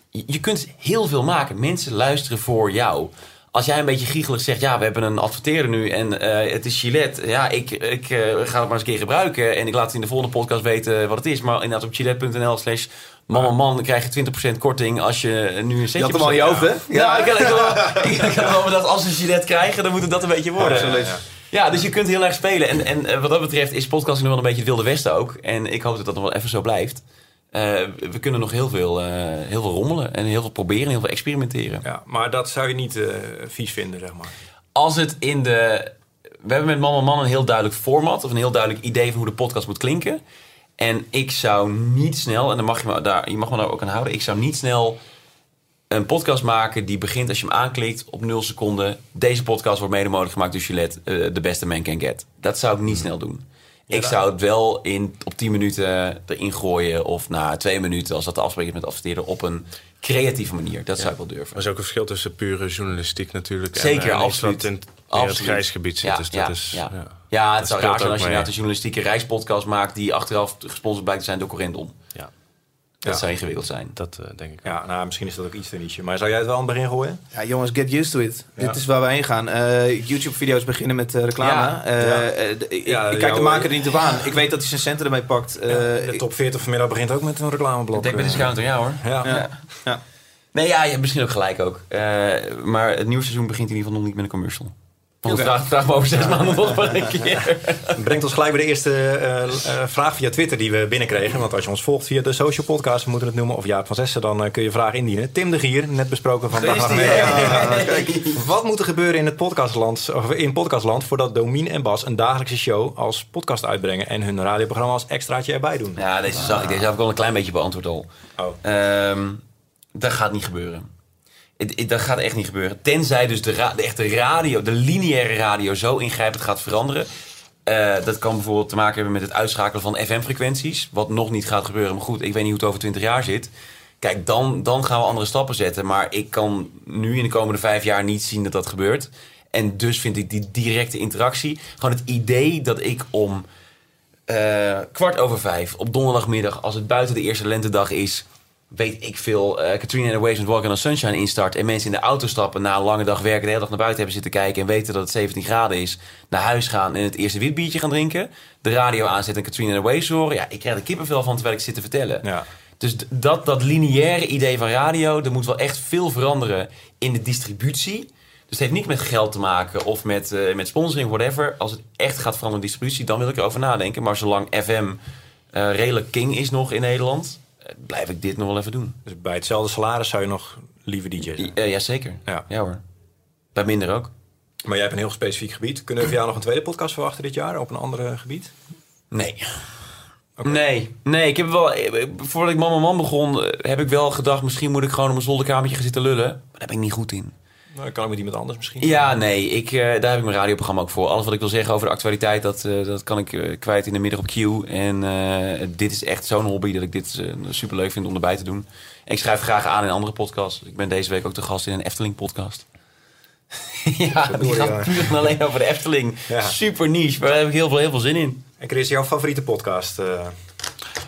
Je kunt heel veel maken. Mensen luisteren voor jou. Als jij een beetje giechelig zegt, ja, we hebben een adverteerder nu en uh, het is Gillette. Ja, ik, ik uh, ga het maar eens een keer gebruiken en ik laat het in de volgende podcast weten wat het is. Maar inderdaad op gillette.nl slash man, man krijg je twintig procent korting als je nu een setje... Je had hem al in je hoofd, hè? Ja, ja. Nou, ik kan wel dat, dat als we Gillette krijgen, dan moet het dat een beetje worden. Ja, ja, ja. Ja, dus je kunt heel erg spelen. En, en uh, wat dat betreft is podcasting nog wel een beetje het wilde westen ook. En ik hoop dat dat nog wel even zo blijft. Uh, we kunnen nog heel veel, uh, heel veel rommelen en heel veel proberen en heel veel experimenteren. Ja, maar dat zou je niet uh, vies vinden, zeg maar. Als het in de... We hebben met Man, Man een heel duidelijk format of een heel duidelijk idee van hoe de podcast moet klinken. En ik zou niet snel, en dan mag je me daar, je mag me daar ook aan houden, ik zou niet snel een podcast maken die begint als je hem aanklikt op nul seconden. Deze podcast wordt mede mogelijk gemaakt door Gillette, uh, the best a man can get. Dat zou ik niet hmm. snel doen. Ja, ik zou het wel in, op tien minuten erin gooien of na twee minuten, als dat de afspraak is met adverteren, op een creatieve manier. Dat ja. zou ik wel durven. Er is ook een verschil tussen pure journalistiek natuurlijk. Zeker, en, en absoluut. En in het grijsgebied zit. Ja, dus ja, dat is, ja. Ja. ja het dat zou raar zijn als je nou een journalistieke reispodcast maakt die achteraf gesponsord blijkt te zijn door Corendon. Ja. Dat ja. zou ingewikkeld zijn. Dat uh, denk ik ja, nou, misschien is dat ook iets te niche. Maar zou jij het wel aan het begin gooien? Ja, jongens, get used to it. Ja. Dit is waar we heen gaan. Uh, YouTube-video's beginnen met uh, reclame. Ja. Uh, ja. Uh, d- ja, ik, ik kijk de maker er niet op aan. Ik weet dat hij zijn centen ermee pakt. Uh, ja, de top veertig vanmiddag begint ook met een reclameblok. Ik denk met de discounter, ja hoor. Ja. Ja. Ja. Ja. Nee, ja, je hebt misschien ook gelijk ook. Uh, maar het nieuwe seizoen begint in ieder geval nog niet met een commercial. Okay. Vraag, vraag me over zes maanden nog maar een keer. Brengt ons gelijk bij de eerste uh, uh, vraag via Twitter die we binnenkregen. Want als je ons volgt via de social podcast, we moeten het noemen, of Jaap van Zessen, dan uh, kun je vragen indienen. Tim de Gier, net besproken van Dag en Nacht Media. Wat moet er gebeuren in het podcastland, of in podcastland voordat Domien en Bas een dagelijkse show als podcast uitbrengen en hun radioprogramma als extraatje erbij doen? Ja, deze zag ik. Deze heb ik al een klein beetje beantwoord al. Oh. Um, dat gaat niet gebeuren. Dat gaat echt niet gebeuren. Tenzij dus de, ra- de echte radio, de lineaire radio, zo ingrijpend gaat veranderen. Uh, dat kan bijvoorbeeld te maken hebben met het uitschakelen van F M-frequenties. Wat nog niet gaat gebeuren. Maar goed, ik weet niet hoe het over twintig jaar zit. Kijk, dan, dan gaan we andere stappen zetten. Maar ik kan nu in de komende vijf jaar niet zien dat dat gebeurt. En dus vind ik die directe interactie. Gewoon het idee dat ik om uh, kwart over vijf op donderdagmiddag, als het buiten de eerste lentedag is, weet ik veel, uh, Katrina and the Waves met Walking on Sunshine instart en mensen in de auto stappen na een lange dag werken, de hele dag naar buiten hebben zitten kijken en weten dat het zeventien graden is, naar huis gaan en het eerste witbiertje gaan drinken, de radio aanzetten en Katrina and the Waves horen. Ja, ik krijg er kippenvel van terwijl ik zit te vertellen. Ja. Dus d- dat, dat lineaire idee van radio, er moet wel echt veel veranderen in de distributie. Dus het heeft niet met geld te maken of met, uh, met sponsoring, whatever. Als het echt gaat veranderen in distributie, dan wil ik erover nadenken. Maar zolang F M uh, redelijk king is nog in Nederland, blijf ik dit nog wel even doen. Dus bij hetzelfde salaris zou je nog liever D J zijn? Ja, jazeker. Ja. ja hoor. Bij minder ook. Maar jij hebt een heel specifiek gebied. Kunnen we voor jou nog een tweede podcast verwachten dit jaar op een ander gebied? Nee. Okay. Nee. Nee, ik heb wel... Voordat ik Man, Man, Man begon, heb ik wel gedacht, misschien moet ik gewoon op mijn zolderkamertje gaan zitten lullen. Maar daar ben ik niet goed in. Nou, ik kan ook met iemand anders misschien. Ja, nee. Ik, uh, daar heb ik mijn radioprogramma ook voor. Alles wat ik wil zeggen over de actualiteit, dat, uh, dat kan ik uh, kwijt in de middag op Q. En uh, dit is echt zo'n hobby dat ik dit uh, superleuk vind om erbij te doen. En ik schrijf graag aan in andere podcasts. Ik ben deze week ook de gast in een Efteling podcast. Ja, die gaat puur en alleen over de Efteling. Ja. Super niche, maar daar heb ik heel veel, heel veel zin in. En Chris, jouw favoriete podcast, uh,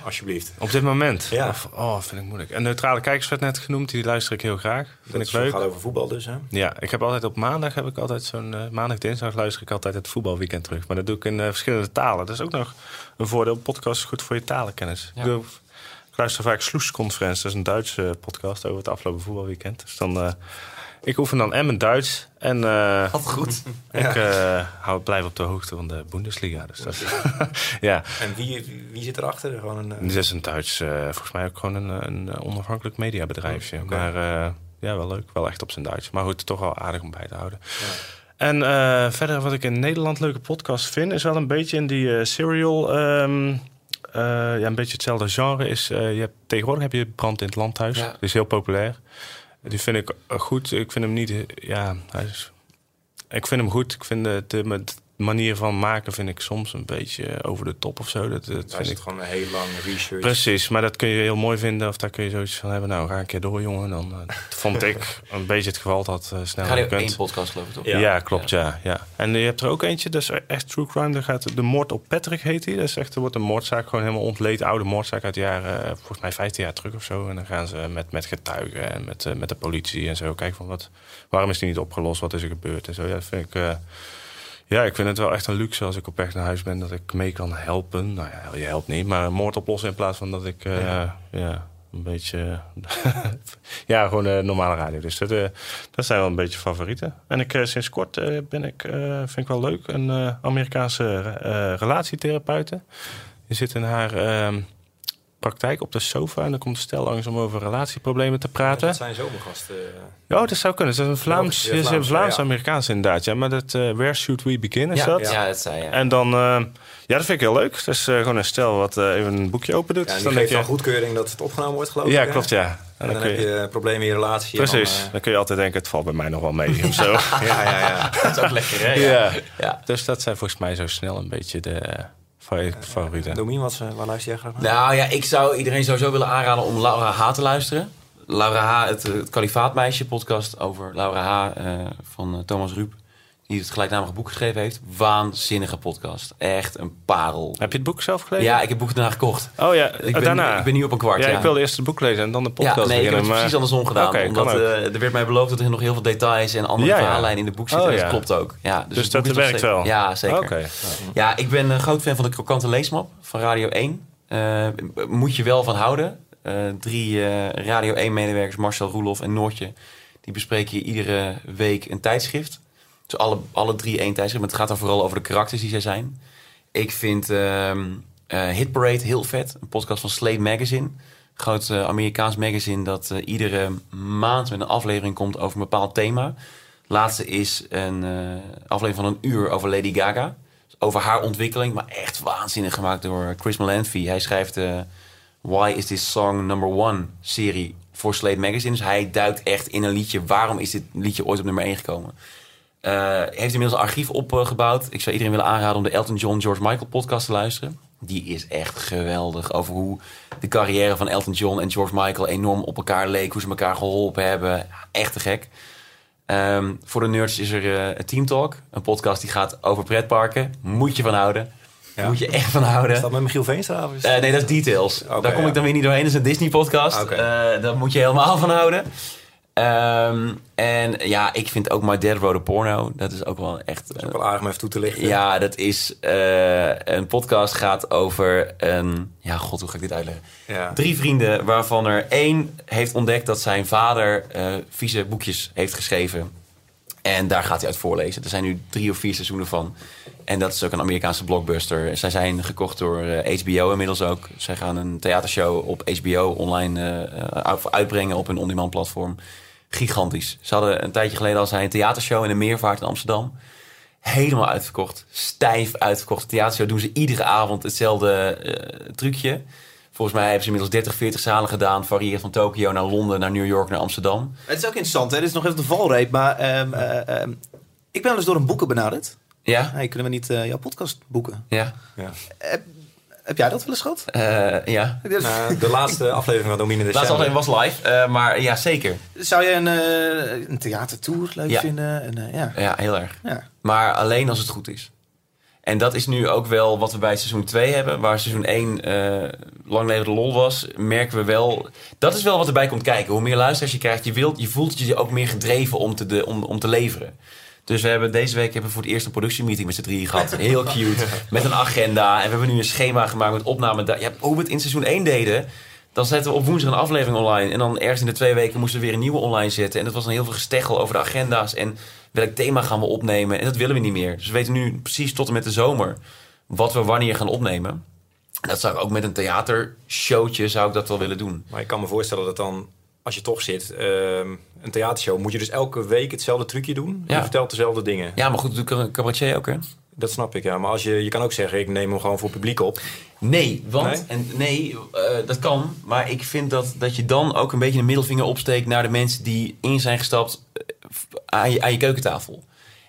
alsjeblieft. Op dit moment? Ja. Of, oh, vind ik moeilijk. En Neutrale Kijkers werd net genoemd, die luister ik heel graag. Vind dat ik leuk. Het gaat over voetbal dus, hè? Ja, ik heb altijd op maandag heb ik altijd zo'n... Uh, maandag, dinsdag luister ik altijd het voetbalweekend terug. Maar dat doe ik in uh, verschillende talen. Dat is ook nog een voordeel. Podcast is goed voor je talenkennis. Ja. Ik, doe, ik luister vaak Sloesconferentie. Dat is een Duitse podcast over het afgelopen voetbalweekend. Dus dan... Uh, Ik oefen dan en mijn Duits. En uh, altijd goed. Ik ja. uh, hou, blijf op de hoogte van de Bundesliga. Dus dat, ja. En wie, wie zit erachter? Gewoon een, uh... Dat is een Duits, uh, volgens mij ook gewoon een, een onafhankelijk mediabedrijfje. Oh, okay. Maar uh, ja, wel leuk. Wel echt op zijn Duits. Maar goed, toch wel aardig om bij te houden. Ja. En uh, verder wat ik in Nederland leuke podcast vind... is wel een beetje in die uh, Serial... Um, Uh, ja, een beetje hetzelfde genre is... Uh, je hebt, tegenwoordig heb je Brand in het Landhuis. Ja. Dat is heel populair. Die vind ik goed. Ik vind hem niet... Ja, hij is, ik vind hem goed. Ik vind de, de, de manier van maken vind ik soms een beetje over de top of zo. Dat, dat vind is ik gewoon een heel lang research. Precies, maar dat kun je heel mooi vinden. Of daar kun je zoiets van hebben. Nou, ga een keer door, jongen. Dan uh, vond ik een beetje het geval dat uh, snel... Ga je één podcast geloof ik, toch? Ja, ja klopt, ja. ja, ja. En je hebt er ook eentje, dat is echt true crime. Daar gaat de moord op Patrick, heet die. Dat is echt, er wordt een moordzaak gewoon helemaal ontleed. Oude moordzaak uit de jaren, uh, volgens mij vijftien jaar terug of zo. En dan gaan ze met, met getuigen en met, uh, met de politie en zo. Kijk van, wat, waarom is die niet opgelost? Wat is er gebeurd? En zo, ja, dat vind ik... Uh, Ja, ik vind het wel echt een luxe als ik op weg naar huis ben... dat ik mee kan helpen. Nou ja, je helpt niet, maar een moord oplossen... in plaats van dat ik uh, ja. Ja, een beetje... ja, gewoon uh, normale radio. Dus dat, uh, dat zijn wel een beetje favorieten. En ik uh, sinds kort uh, ben ik, uh, vind ik wel leuk... een uh, Amerikaanse uh, relatietherapeute. Die zit in haar... Uh, praktijk op de sofa en dan komt stel langs om over relatieproblemen te praten. Ja, dat zijn zomergasten. Ja, oh, dat zou kunnen. Dat is een Vlaams, ja, Vlaams, Vlaams-Amerikaans ja. inderdaad. Ja, maar dat uh, Where Should We Begin is ja, dat. Ja, dat zijn. Ja. En dan, uh, ja, dat vind ik heel leuk. Dus uh, gewoon een stel wat uh, even een boekje open doet. Ja, en dan geeft dan je... goedkeuring dat het opgenomen wordt, geloof ja, ik. Ja, klopt, ja. En, en dan, dan heb je, je problemen in je relatie. Precies. Dan, uh... dan kun je altijd denken, het valt bij mij nog wel mee of zo. ja, ja, ja, ja. Dat is ook lekker, hè? Ja. Ja. ja. Dus dat zijn volgens mij zo snel een beetje de... favorieten. Domien, wat, waar luister jij graag naar? Nou ja, ik zou iedereen sowieso willen aanraden om Laura H te luisteren. Laura H, het, het Kalifaatmeisje podcast over Laura H uh, van Thomas Ruip. Die het gelijknamige boek geschreven heeft. Waanzinnige podcast. Echt een parel. Heb je het boek zelf gelezen? Ja, ik heb het boek daarna gekocht. Oh ja, ik ben, daarna? Ik ben nu op een kwart. Ja, ja. Ik wilde eerst het boek lezen en dan de podcast. Ja, nee, ik heb het maar... precies andersom gedaan. Okay, omdat uh, er werd mij beloofd dat er nog heel veel details en andere ja, ja. verhaallijnen in het boek zitten. Oh, ja. En dat klopt ook. Ja, dus dus dat werkt zeker. Wel? Ja, zeker. Oh, okay. Ja, ik ben een groot fan van de Krokante Leesmap van Radio één. Uh, moet je wel van houden. Uh, drie uh, Radio één-medewerkers, Marcel, Roelof en Noortje. Die bespreken je iedere week een tijdschrift. Dus alle, alle drie één tijdschrift. Maar het gaat dan vooral over de karakters die zij zijn. Ik vind uh, uh, Hit Parade heel vet. Een podcast van Slate Magazine. Een groot uh, Amerikaans magazine dat uh, iedere maand met een aflevering komt over een bepaald thema. Laatste is een uh, aflevering van een uur over Lady Gaga. Over haar ontwikkeling. Maar echt waanzinnig gemaakt door Chris Melanfi. Hij schrijft de uh, Why is this song number one serie voor Slate Magazine. Dus hij duikt echt in een liedje. Waarom is dit liedje ooit op nummer één gekomen? Uh, heeft inmiddels een archief opgebouwd. Ik zou iedereen willen aanraden om de Elton John, George Michael podcast te luisteren. Die is echt geweldig. Over hoe de carrière van Elton John en George Michael enorm op elkaar leek. Hoe ze elkaar geholpen hebben. Echt te gek. Um, voor de nerds is er uh, Team Talk. Een podcast die gaat over pretparken. Moet je van houden. Ja. Moet je echt van houden. Is dat met Michiel Veenstra? Uh, nee, dat is Details. Okay, daar kom ja. ik dan weer niet doorheen. Dat is een Disney podcast. Okay. Uh, daar moet je helemaal van houden. Um, en ja, ik vind ook My Dead Road to Porno. Dat is ook wel echt... Dat is ook wel aardig om even toe te lichten. Ja, dat is... Uh, een podcast gaat over een... Ja, god, hoe ga ik dit uitleggen? Ja. Drie vrienden waarvan er één heeft ontdekt... dat zijn vader uh, vieze boekjes heeft geschreven. En daar gaat hij uit voorlezen. Er zijn nu drie of vier seizoenen van. En dat is ook een Amerikaanse blockbuster. Zij zijn gekocht door uh, H B O inmiddels ook. Zij gaan een theatershow op H B O online uh, uitbrengen... op hun on-demand platform. Gigantisch. Ze hadden een tijdje geleden al zijn een theatershow in de Meervaart in Amsterdam. Helemaal uitverkocht. Stijf uitverkocht. De theatershow doen ze iedere avond hetzelfde uh, trucje. Volgens mij hebben ze inmiddels dertig, veertig zalen gedaan. Varieert van Tokio naar Londen, naar New York, naar Amsterdam. Het is ook interessant, hè? Dit is nog even de valreep. Maar um, uh, um, ik ben dus door een boeken benaderd. Ja? Hey, kunnen we niet uh, jouw podcast boeken? Ja. ja. Uh, Heb jij dat wel eens gehad? Uh, ja. Nou, de laatste aflevering van Domien de laatste aflevering was live, uh, maar ja, zeker. Zou je een, uh, een theatertour leuk ja. vinden? En, uh, ja. ja, heel erg. Ja. Maar alleen als het goed is. En dat is nu ook wel wat we bij seizoen twee hebben. Waar seizoen één uh, lang leven de lol was, merken we wel... Dat is wel wat erbij komt kijken. Hoe meer luisteraars je krijgt, je, wilt, je voelt je ook meer gedreven om te, de, om, om te leveren. Dus we hebben deze week hebben we voor het eerst een productiemeeting met z'n drieën gehad. Heel cute. Met een agenda. En we hebben nu een schema gemaakt met opname. Ja, hoe we het in seizoen één deden... Dan zetten we op woensdag een aflevering online. En dan ergens in de twee weken moesten we weer een nieuwe online zetten. En dat was dan heel veel gesteggel over de agenda's. En welk thema gaan we opnemen. En dat willen we niet meer. Dus we weten nu precies tot en met de zomer wat we wanneer gaan opnemen. En dat zou ik ook met een theatershowtje zou ik dat wel willen doen. Maar ik kan me voorstellen dat dan... Als je toch zit, um, een theatershow... moet je dus elke week hetzelfde trucje doen. Ja. Je vertelt dezelfde dingen. Ja, maar goed, dat doet een cabaretier ook, hè? Dat snap ik, ja. Maar als je, je kan ook zeggen, ik neem hem gewoon voor publiek op. Nee, want... Nee, en nee uh, dat kan. Maar ik vind dat, dat je dan ook een beetje een middelvinger opsteekt... naar de mensen die in zijn gestapt aan je, aan je keukentafel.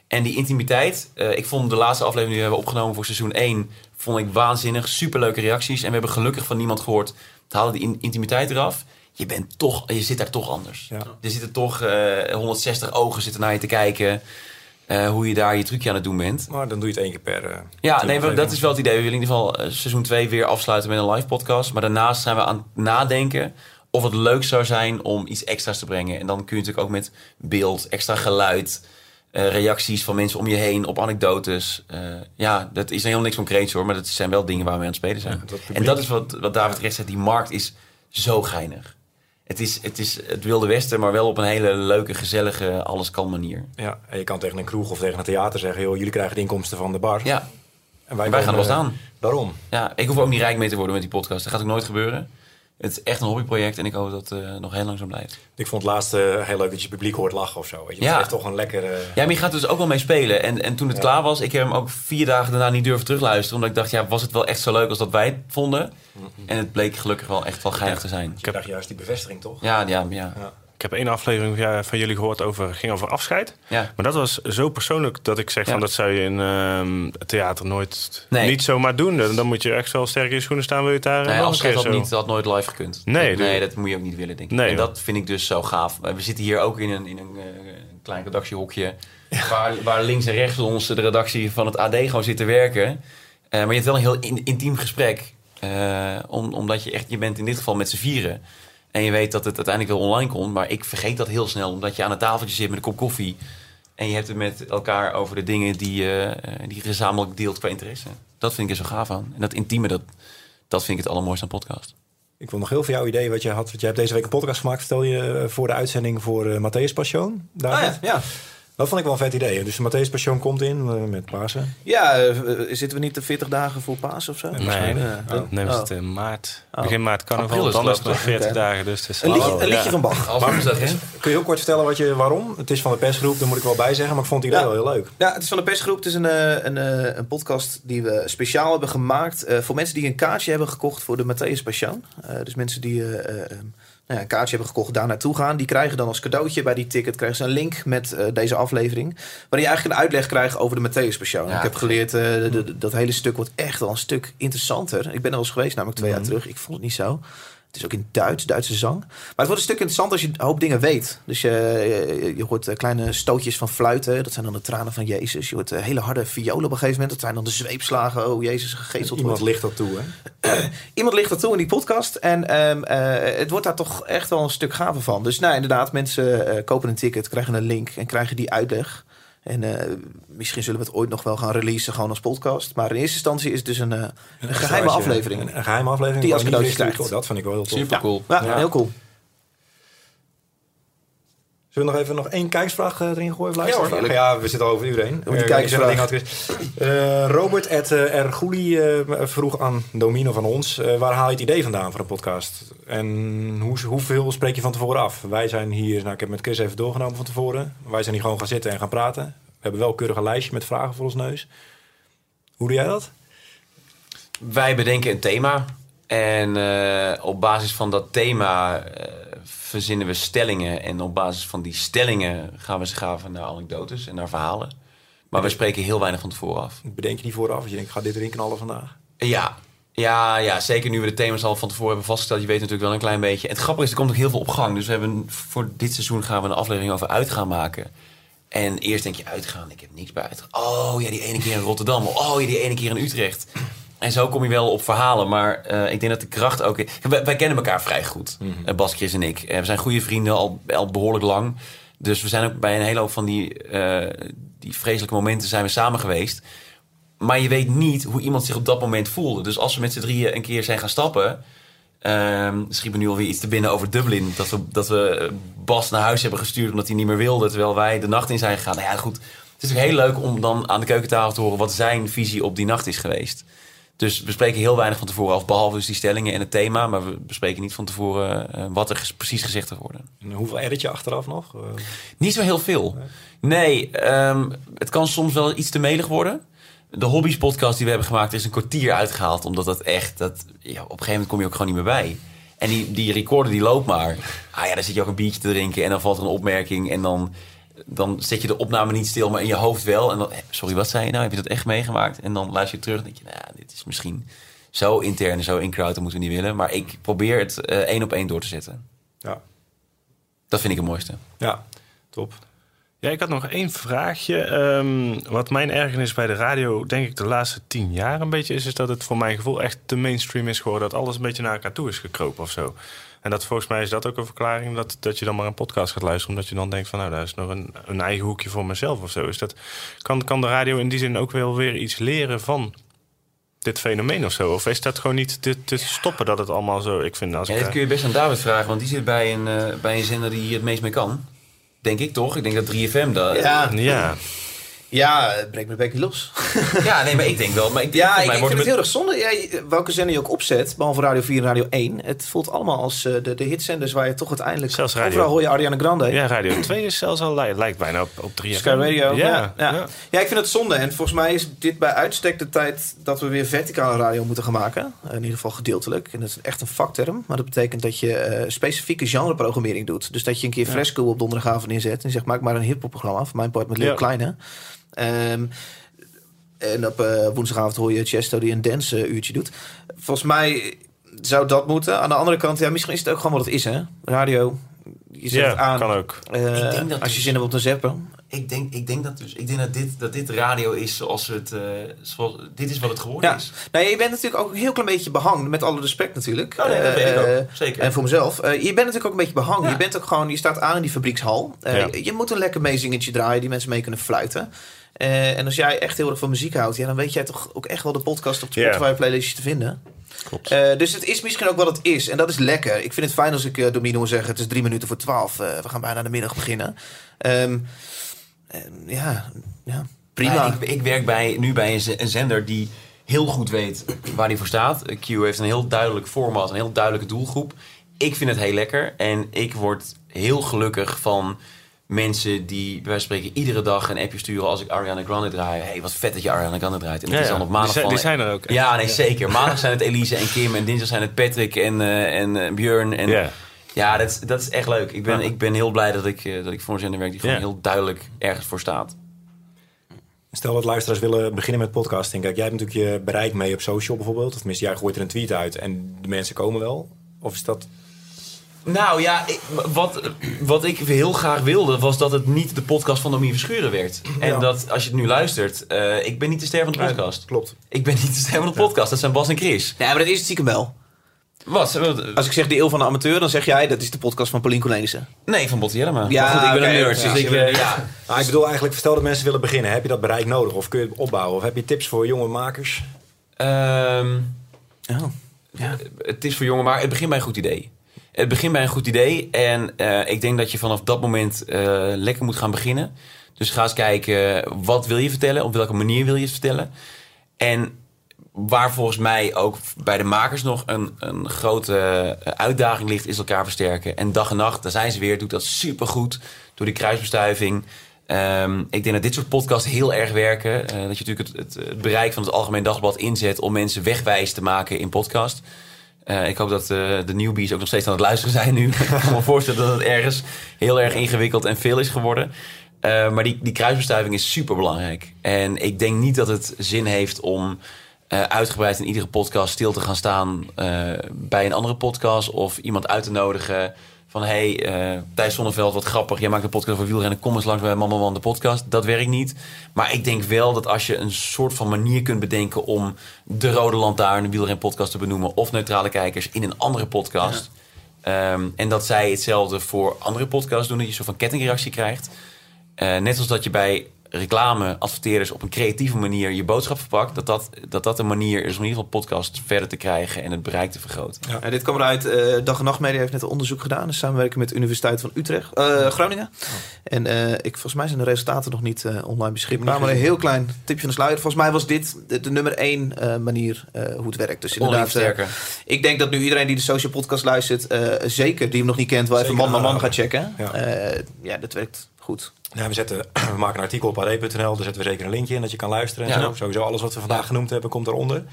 En die intimiteit... Uh, ik vond de laatste aflevering die we hebben opgenomen voor seizoen één... vond ik waanzinnig, superleuke reacties. En we hebben gelukkig van niemand gehoord... we halen die in, intimiteit eraf... Je, bent toch, je zit daar toch anders. Ja. Er zitten toch uh, honderdzestig ogen zitten naar je te kijken... Uh, hoe je daar je trucje aan het doen bent. Maar dan doe je het één keer per... Uh, ja, nee, we, dat is wel het idee. We willen in ieder geval uh, seizoen twee weer afsluiten met een live podcast. Maar daarnaast zijn we aan het nadenken... of het leuk zou zijn om iets extra's te brengen. En dan kun je natuurlijk ook met beeld, extra geluid... Uh, reacties van mensen om je heen op anekdotes. Uh, ja, dat is helemaal niks concreets hoor... maar dat zijn wel dingen waar we aan het spelen zijn. Ja, dat publiek... En dat is wat, wat David terecht zegt. Die markt is zo geinig. Het is, het is het Wilde Westen, maar wel op een hele leuke, gezellige, alles kan manier. Ja, en je kan tegen een kroeg of tegen een theater zeggen... joh, jullie krijgen de inkomsten van de bar. Ja, en wij, en wij gaan er wel staan. Daarom. Ja, ik hoef ook niet rijk mee te worden met die podcast. Dat gaat ook nooit gebeuren. Het is echt een hobbyproject en ik hoop dat het uh, nog heel lang zo blijft. Ik vond het laatste uh, heel leuk dat je publiek hoort lachen of zo. Weet je? Ja. Het is toch een lekker... Uh... Ja, maar je gaat dus ook wel mee spelen. En, en toen het ja. klaar was, ik heb hem ook vier dagen daarna niet durven terugluisteren. Omdat ik dacht, ja, was het wel echt zo leuk als dat wij het vonden? Mm-hmm. En het bleek gelukkig wel echt wel geinig te zijn. Ik dacht juist die bevestiging, toch? Ja, ja, ja. ja. Ik heb één aflevering van jullie gehoord over ging over afscheid. Ja. Maar dat was zo persoonlijk dat ik zeg ja. van dat zou je in uh, het theater nooit nee. niet zomaar doen. Dan moet je echt wel sterk in je schoenen staan. Wil je het daar nee, afscheid had, niet, had nooit live gekund. Nee, dat, nee, dat moet je ook niet willen, denk ik. Nee, en dat joh. vind ik dus zo gaaf. We zitten hier ook in een, in een uh, klein redactiehokje. Ja. Waar, waar links en rechts ons de redactie van het A D gewoon zit te werken. Uh, maar je hebt wel een heel in, intiem gesprek. Uh, om, omdat je echt, je bent in dit geval met z'n vieren. En je weet dat het uiteindelijk wel online komt. Maar ik vergeet dat heel snel. Omdat je aan het tafeltje zit met een kop koffie. En je hebt het met elkaar over de dingen die je uh, gezamenlijk deelt qua interesse. Dat vind ik er zo gaaf aan. En dat intieme, dat, dat vind ik het allermooiste aan podcast. Ik wil nog heel veel jouw idee wat je had. Want jij hebt deze week een podcast gemaakt. Vertel je voor de uitzending voor uh, Matthäus Passion. David. Ah ja, ja. Dat vond ik wel een vet idee. Dus de Matthäus Passion komt in uh, met Pasen. Ja, uh, zitten we niet de veertig dagen voor Pasen of zo? Nee, nee, nee. Oh. nee is het in uh, maart. Oh. Begin maart carnaval, dan is het nog veertig okay. dagen. Dus het is een liedje, een liedje ja. van Bach. Maar, kun je heel kort vertellen wat je, waarom? Het is van de persgroep, daar moet ik wel bij zeggen. Maar ik vond het idee ja. wel heel leuk. Ja, het is van de persgroep. Het is een, een, een, een podcast die we speciaal hebben gemaakt... Uh, voor mensen die een kaartje hebben gekocht voor de Matthäus Passion. Uh, dus mensen die... Uh, uh, Ja, een kaartje hebben gekocht, daar naartoe gaan. Die krijgen dan als cadeautje bij die ticket krijgen ze een link met uh, deze aflevering. Waarin je eigenlijk een uitleg krijgt over de Matthäus Passion. Ja, ik heb geleerd, uh, de, de, dat hele stuk wordt echt wel een stuk interessanter. Ik ben er al eens geweest, namelijk twee mm. jaar terug. Ik vond het niet zo. Het is ook in Duits, Duitse zang. Maar het wordt een stuk interessant als je een hoop dingen weet. Dus je, je, je hoort kleine stootjes van fluiten. Dat zijn dan de tranen van Jezus. Je hoort hele harde violen op een gegeven moment. Dat zijn dan de zweepslagen. Oh, Jezus gegezeld wordt. Iemand ligt dat toe, hè? Iemand ligt dat toe in die podcast. En um, uh, het wordt daar toch echt wel een stuk gaver van. Dus nou, inderdaad, mensen uh, kopen een ticket, krijgen een link en krijgen die uitleg. En uh, misschien zullen we het ooit nog wel gaan releasen, gewoon als podcast. Maar in eerste instantie is het dus een, uh, een geheime ja, aflevering. Een, een geheime aflevering die als cadeautje krijgt. Dat vind ik wel heel tof. Super cool. Ja, ja, ja, heel cool. Zullen we nog even nog één kijksvraag uh, erin gooien? Of ja, ja, we zitten al over een uur heen. Die kijksvraag. Uh, Robert at uh, Ergouli uh, vroeg aan Domien of aan ons... Uh, waar haal je het idee vandaan voor een podcast? En hoe, hoeveel spreek je van tevoren af? Wij zijn hier, nou, ik heb met Chris even doorgenomen van tevoren. Wij zijn hier gewoon gaan zitten en gaan praten. We hebben wel een keurige lijstje met vragen voor ons neus. Hoe doe jij dat? Wij bedenken een thema. En uh, op basis van dat thema... Uh, verzinnen we stellingen en op basis van die stellingen gaan we schaven naar anekdotes en naar verhalen. Maar we spreken heel weinig van tevoren af. Bedenk je die vooraf? Als je denkt, ga dit erin knallen vandaag? Ja, Ja, ja, zeker nu we de thema's al van tevoren hebben vastgesteld. Je weet natuurlijk wel een klein beetje. En het grappige is, er komt ook heel veel op gang. Dus we hebben voor dit seizoen gaan we een aflevering over uitgaan maken. En eerst denk je uitgaan, ik heb niks bij uitgaan. Oh ja, die ene keer in Rotterdam. Oh ja, die ene keer in Utrecht. En zo kom je wel op verhalen. Maar uh, ik denk dat de kracht ook... Wij, wij kennen elkaar vrij goed, mm-hmm. Bas, Chris en ik. Uh, we zijn goede vrienden al, al behoorlijk lang. Dus we zijn ook bij een hele hoop van die, uh, die vreselijke momenten zijn we samen geweest. Maar je weet niet hoe iemand zich op dat moment voelde. Dus als we met z'n drieën een keer zijn gaan stappen... Uh, schiet me nu alweer iets te binnen over Dublin. Dat we, dat we Bas naar huis hebben gestuurd omdat hij niet meer wilde. Terwijl wij de nacht in zijn gegaan. Nou ja, goed. Het is ook heel leuk om dan aan de keukentafel te horen... wat zijn visie op die nacht is geweest. Dus we spreken heel weinig van tevoren af. Behalve dus die stellingen en het thema. Maar we bespreken niet van tevoren uh, wat er ges- precies gezegd gaat worden. En hoeveel edit je achteraf nog? Uh... Niet zo heel veel. Nee, nee um, het kan soms wel iets te melig worden. De Hobbies podcast die we hebben gemaakt is een kwartier uitgehaald. Omdat dat echt... Dat, ja, op een gegeven moment kom je ook gewoon niet meer bij. En die, die recorder die loopt maar. Ah ja, dan zit je ook een biertje te drinken. En dan valt er een opmerking. En dan, dan zet je de opname niet stil, maar in je hoofd wel. En dan, sorry, wat zei je nou? Heb je dat echt meegemaakt? En dan luister je terug en denk je... Nou, dit is misschien zo intern en zo in-crowd. Dat moeten we niet willen. Maar ik probeer het uh, één op één door te zetten. Ja. Dat vind ik het mooiste. Ja, top. Ja, ik had nog één vraagje. Um, wat mijn ergernis bij de radio, denk ik, de laatste tien jaar een beetje is... is dat het voor mijn gevoel echt te mainstream is geworden. Dat alles een beetje naar elkaar toe is gekropen of zo. En dat volgens mij is dat ook een verklaring dat, dat je dan maar een podcast gaat luisteren... omdat je dan denkt van, nou, daar is nog een, een eigen hoekje voor mezelf of zo. Dus dat kan, kan de radio in die zin ook wel weer iets leren van dit fenomeen of zo? Of is dat gewoon niet te, te stoppen dat het allemaal zo... Ik vind, als ik ja, dat kun je best aan David vragen, want die zit bij een, uh, bij een zender die hier het meest mee kan... Denk ik toch? Ik denk dat drie F M dat... Ja, ja. ja het breekt me een beetje los. ja, nee, maar ik denk wel. Maar ik denk ja, ik, ik vind het met... heel erg zonde. Ja, welke zender je ook opzet, behalve Radio vier en Radio één... het voelt allemaal als uh, de, de hitzenders waar je toch uiteindelijk... Zelfs radio... Overal hoor je Ariana Grande. Ja, Radio twee is zelfs al... Het lijkt bijna op, op drie F M. Sky Radio. Ja. Ja. Ja. Ja. ja, ik vind het zonde. En volgens mij is dit bij uitstek de tijd... dat we weer verticale radio moeten gaan maken. In ieder geval gedeeltelijk. En dat is echt een vakterm. Maar dat betekent dat je uh, specifieke genreprogrammering doet. Dus dat je een keer ja. Fresco op donderdagavond inzet... en zegt, maak maar een hiphopprogramma. Van mijn part met Leo ja. Kleine... Um, en op uh, woensdagavond hoor je Chesto die een dance uh, uurtje doet. Volgens mij zou dat moeten. Aan de andere kant, ja, misschien is het ook gewoon wat het is, hè? Radio, je zet yeah, het aan. Kan ook. Uh, ik denk dat als je zin hebt om te zappen. Ik denk, ik denk, dat, dus, ik denk dat, dit, dat dit radio is zoals het... Uh, zoals, dit is wat het geworden ja. is. Nou, je bent natuurlijk ook een heel klein beetje behang. Met alle respect natuurlijk. Oh, nee, dat uh, weet ik ook. Zeker. En voor mezelf. Uh, je bent natuurlijk ook een beetje behang. Ja. Je bent ook gewoon, je staat aan in die fabriekshal. Uh, ja. je, je moet een lekker meezingetje draaien. Die mensen mee kunnen fluiten. Uh, en als jij echt heel erg van muziek houdt... Ja, dan weet jij toch ook echt wel de podcast op de Spotify yeah. playlistjes te vinden. Klopt. Uh, dus het is misschien ook wat het is. En dat is lekker. Ik vind het fijn als ik uh, Domien hoor zeggen... het is drie minuten voor twaalf. Uh, we gaan bijna de middag beginnen. Um, uh, ja, ja, prima. Ja, ik, ik werk bij, nu bij een, z- een zender die heel goed weet waar hij voor staat. Q heeft een heel duidelijk format, een heel duidelijke doelgroep. Ik vind het heel lekker. En ik word heel gelukkig van... mensen die, bij wijze van spreken, iedere dag een appje sturen als ik Ariana Grande draai. Hé, hey, wat vet dat je Ariana Grande draait. En dat ja, is dan op maandag die, van... Die zijn er ook. Hè? Ja, nee, ja. zeker. Maandag zijn het Elise en Kim en dinsdag zijn het Patrick en, uh, en uh, Björn. En, yeah. Ja, dat is, dat is echt leuk. Ik ben, ja. ik ben heel blij dat ik, uh, dat ik voor een zender werk die gewoon yeah. heel duidelijk ergens voor staat. Stel dat luisteraars willen beginnen met podcasting. Kijk, jij hebt natuurlijk je bereik mee op social bijvoorbeeld. Of tenminste, jij gooit er een tweet uit en de mensen komen wel. Of is dat... Nou ja, ik, wat, wat ik heel graag wilde... was dat het niet de podcast van Domien Verschuuren werd. En ja. dat, als je het nu luistert... Uh, ik ben niet de ster van de podcast. Ja, klopt. Ik ben niet de ster van de podcast. Ja. Dat zijn Bas en Chris. Nee, maar dat is het zieke wel. Wat? Als ik zeg de eeuw van de amateur... dan zeg jij dat is de podcast van Paulien Cornelissen. Nee, van Botti Jellema. Ja, maar goed, ik ben okay, een nerd. Ja. Dus ik, uh, ja. nou, ik bedoel eigenlijk... stel dat mensen willen beginnen. Heb je dat bereik nodig? Of kun je het opbouwen? Of heb je tips voor jonge makers? Um, oh. ja. Het is voor jonge makers. Het begint bij een goed idee. Het begint bij een goed idee. En uh, ik denk dat je vanaf dat moment uh, lekker moet gaan beginnen. Dus ga eens kijken, uh, wat wil je vertellen? Op welke manier wil je het vertellen? En waar volgens mij ook bij de makers nog een, een grote uitdaging ligt... is elkaar versterken. En dag en nacht, daar zijn ze weer, doet dat supergoed. Door die kruisbestuiving. Um, ik denk dat dit soort podcasts heel erg werken. Uh, dat je natuurlijk het, het, het bereik van het Algemeen Dagblad inzet... om mensen wegwijs te maken in podcast. Uh, ik hoop dat uh, de newbies ook nog steeds aan het luisteren zijn nu. Ik kan me voorstellen dat het ergens heel erg ingewikkeld en veel is geworden. Uh, maar die, die kruisbestuiving is superbelangrijk. En ik denk niet dat het zin heeft om Uh, uitgebreid in iedere podcast stil te gaan staan uh, bij een andere podcast. Of iemand uit te nodigen van... Hé, hey, uh, Thijs Zonneveld, wat grappig. Jij maakt een podcast over wielrennen. Kom eens langs bij Man, Man, Man de podcast. Dat werkt niet. Maar ik denk wel dat als je een soort van manier kunt bedenken... om de Rode Lantaarn, de wielrenpodcast te benoemen... of Neutrale Kijkers in een andere podcast. Ja. Um, en dat zij hetzelfde voor andere podcasts doen. Dat je een soort van kettingreactie krijgt. Uh, net als dat je bij... reclame, adverteerders op een creatieve manier je boodschap verpakt, dat dat, dat dat een manier is om in ieder geval podcast verder te krijgen en het bereik te vergroten. Ja. Ja, dit kwam eruit, uh, Dag en Nacht Media heeft net een onderzoek gedaan in samenwerking met de Universiteit van Utrecht, uh, Groningen. Oh. En uh, ik, volgens mij zijn de resultaten nog niet uh, online beschikbaar, maar een heel klein tipje van de sluier. Volgens mij was dit de, de nummer één uh, manier uh, hoe het werkt. Dus inderdaad, sterker. Uh, ik denk dat nu iedereen die de social podcast luistert, uh, zeker die hem nog niet kent, wel zeker even man naar man gaat checken. Ja, uh, ja dat werkt goed. Ja, we, zetten, we maken een artikel op a d punt n l, daar zetten we zeker een linkje in dat je kan luisteren. En ja, zo. Sowieso alles wat we vandaag genoemd hebben komt eronder.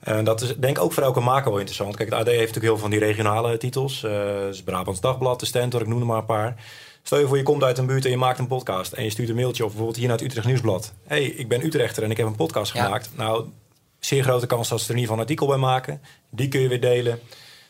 En dat is denk ik ook voor elke maker wel interessant. Kijk, het A D heeft natuurlijk heel veel van die regionale titels. Uh, dus Brabants Dagblad, de Stentor, ik noem er maar een paar. Stel je voor, je komt uit een buurt en je maakt een podcast. En je stuurt een mailtje op bijvoorbeeld hier naar het Utrecht Nieuwsblad. Hé, hey, ik ben Utrechter en ik heb een podcast ja. gemaakt. Nou, zeer grote kans dat ze er in ieder geval een artikel bij maken. Die kun je weer delen.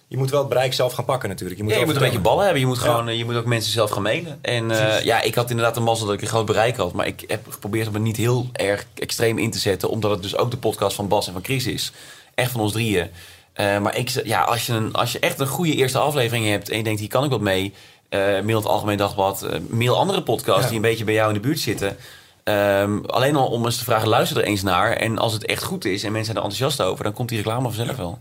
Je moet wel het bereik zelf gaan pakken natuurlijk. Je moet, ja, je moet een beetje ballen hebben. Je moet, gewoon, ja. je moet ook mensen zelf gaan mailen. En uh, ja, ik had inderdaad een mazzel dat ik een groot bereik had. Maar ik heb geprobeerd om het niet heel erg extreem in te zetten. Omdat het dus ook de podcast van Bas en van Chris is. Echt van ons drieën. Uh, maar ik, ja, als je, een, als je echt een goede eerste aflevering hebt... en je denkt, hier kan ik wat mee. Uh, mail het Algemeen Dagblad. Uh, mail andere podcasts ja. die een beetje bij jou in de buurt zitten. Um, alleen al om eens te vragen, luister er eens naar. En als het echt goed is en mensen zijn er enthousiast over... dan komt die reclame vanzelf ja. wel.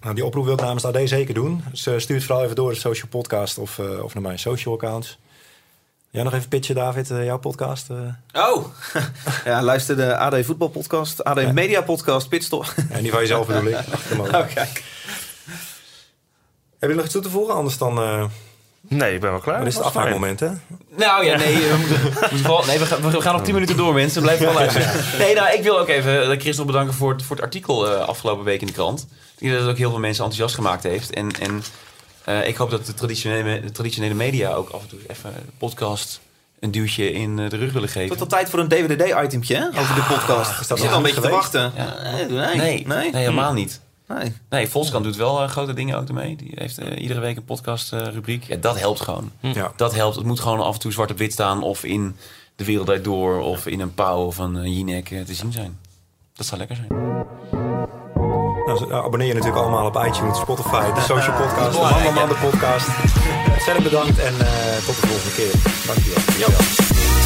Nou, die oproep wil ik namens de A D zeker doen. Dus uh, stuur het vooral even door de social podcast of, uh, of naar mijn social accounts. Jij nog even pitchen, David, uh, jouw podcast? Uh... Oh! ja, luister de A D voetbalpodcast, A D ja. media podcast, pitstop. En ja, die van jezelf bedoel ik. Oké. Kijk. Heb je nog iets toe te voegen? Anders dan... Uh... Nee, ik ben wel klaar. Dan is het afmaakmoment, hè? Nou ja, nee, we, moeten, we, moeten vooral, nee, we, gaan, we gaan nog tien minuten door, mensen. Blijf wel luisteren. Nee, nou, ik wil ook even Chris nog bedanken voor het, voor het artikel uh, afgelopen week in de krant. Ik denk dat het ook heel veel mensen enthousiast gemaakt heeft. En, en uh, ik hoop dat de traditionele, de traditionele media ook af en toe even de podcast een duwtje in de rug willen geven. Tot op tijd voor een D W D-itempje, hè? Over de podcast. Is dat ja, al een beetje geweest? Te wachten? Ja. Nee, nee, nee, nee, nee, helemaal niet. Nee, nee Volkskrant doet wel uh, grote dingen ook ermee. Die heeft uh, iedere week een podcastrubriek. Uh, ja, dat helpt gewoon. Ja. Dat helpt. Het moet gewoon af en toe zwart op wit staan. Of in De Wereld Draait Door. Of in een Pauw of een Jinek uh, te zien zijn. Dat zou lekker zijn. Nou, abonneer je natuurlijk allemaal op iTunes, Spotify, de Social Podcast. Man, Man, Man de podcast. Zelf bedankt en uh, tot de volgende keer. Dank je wel.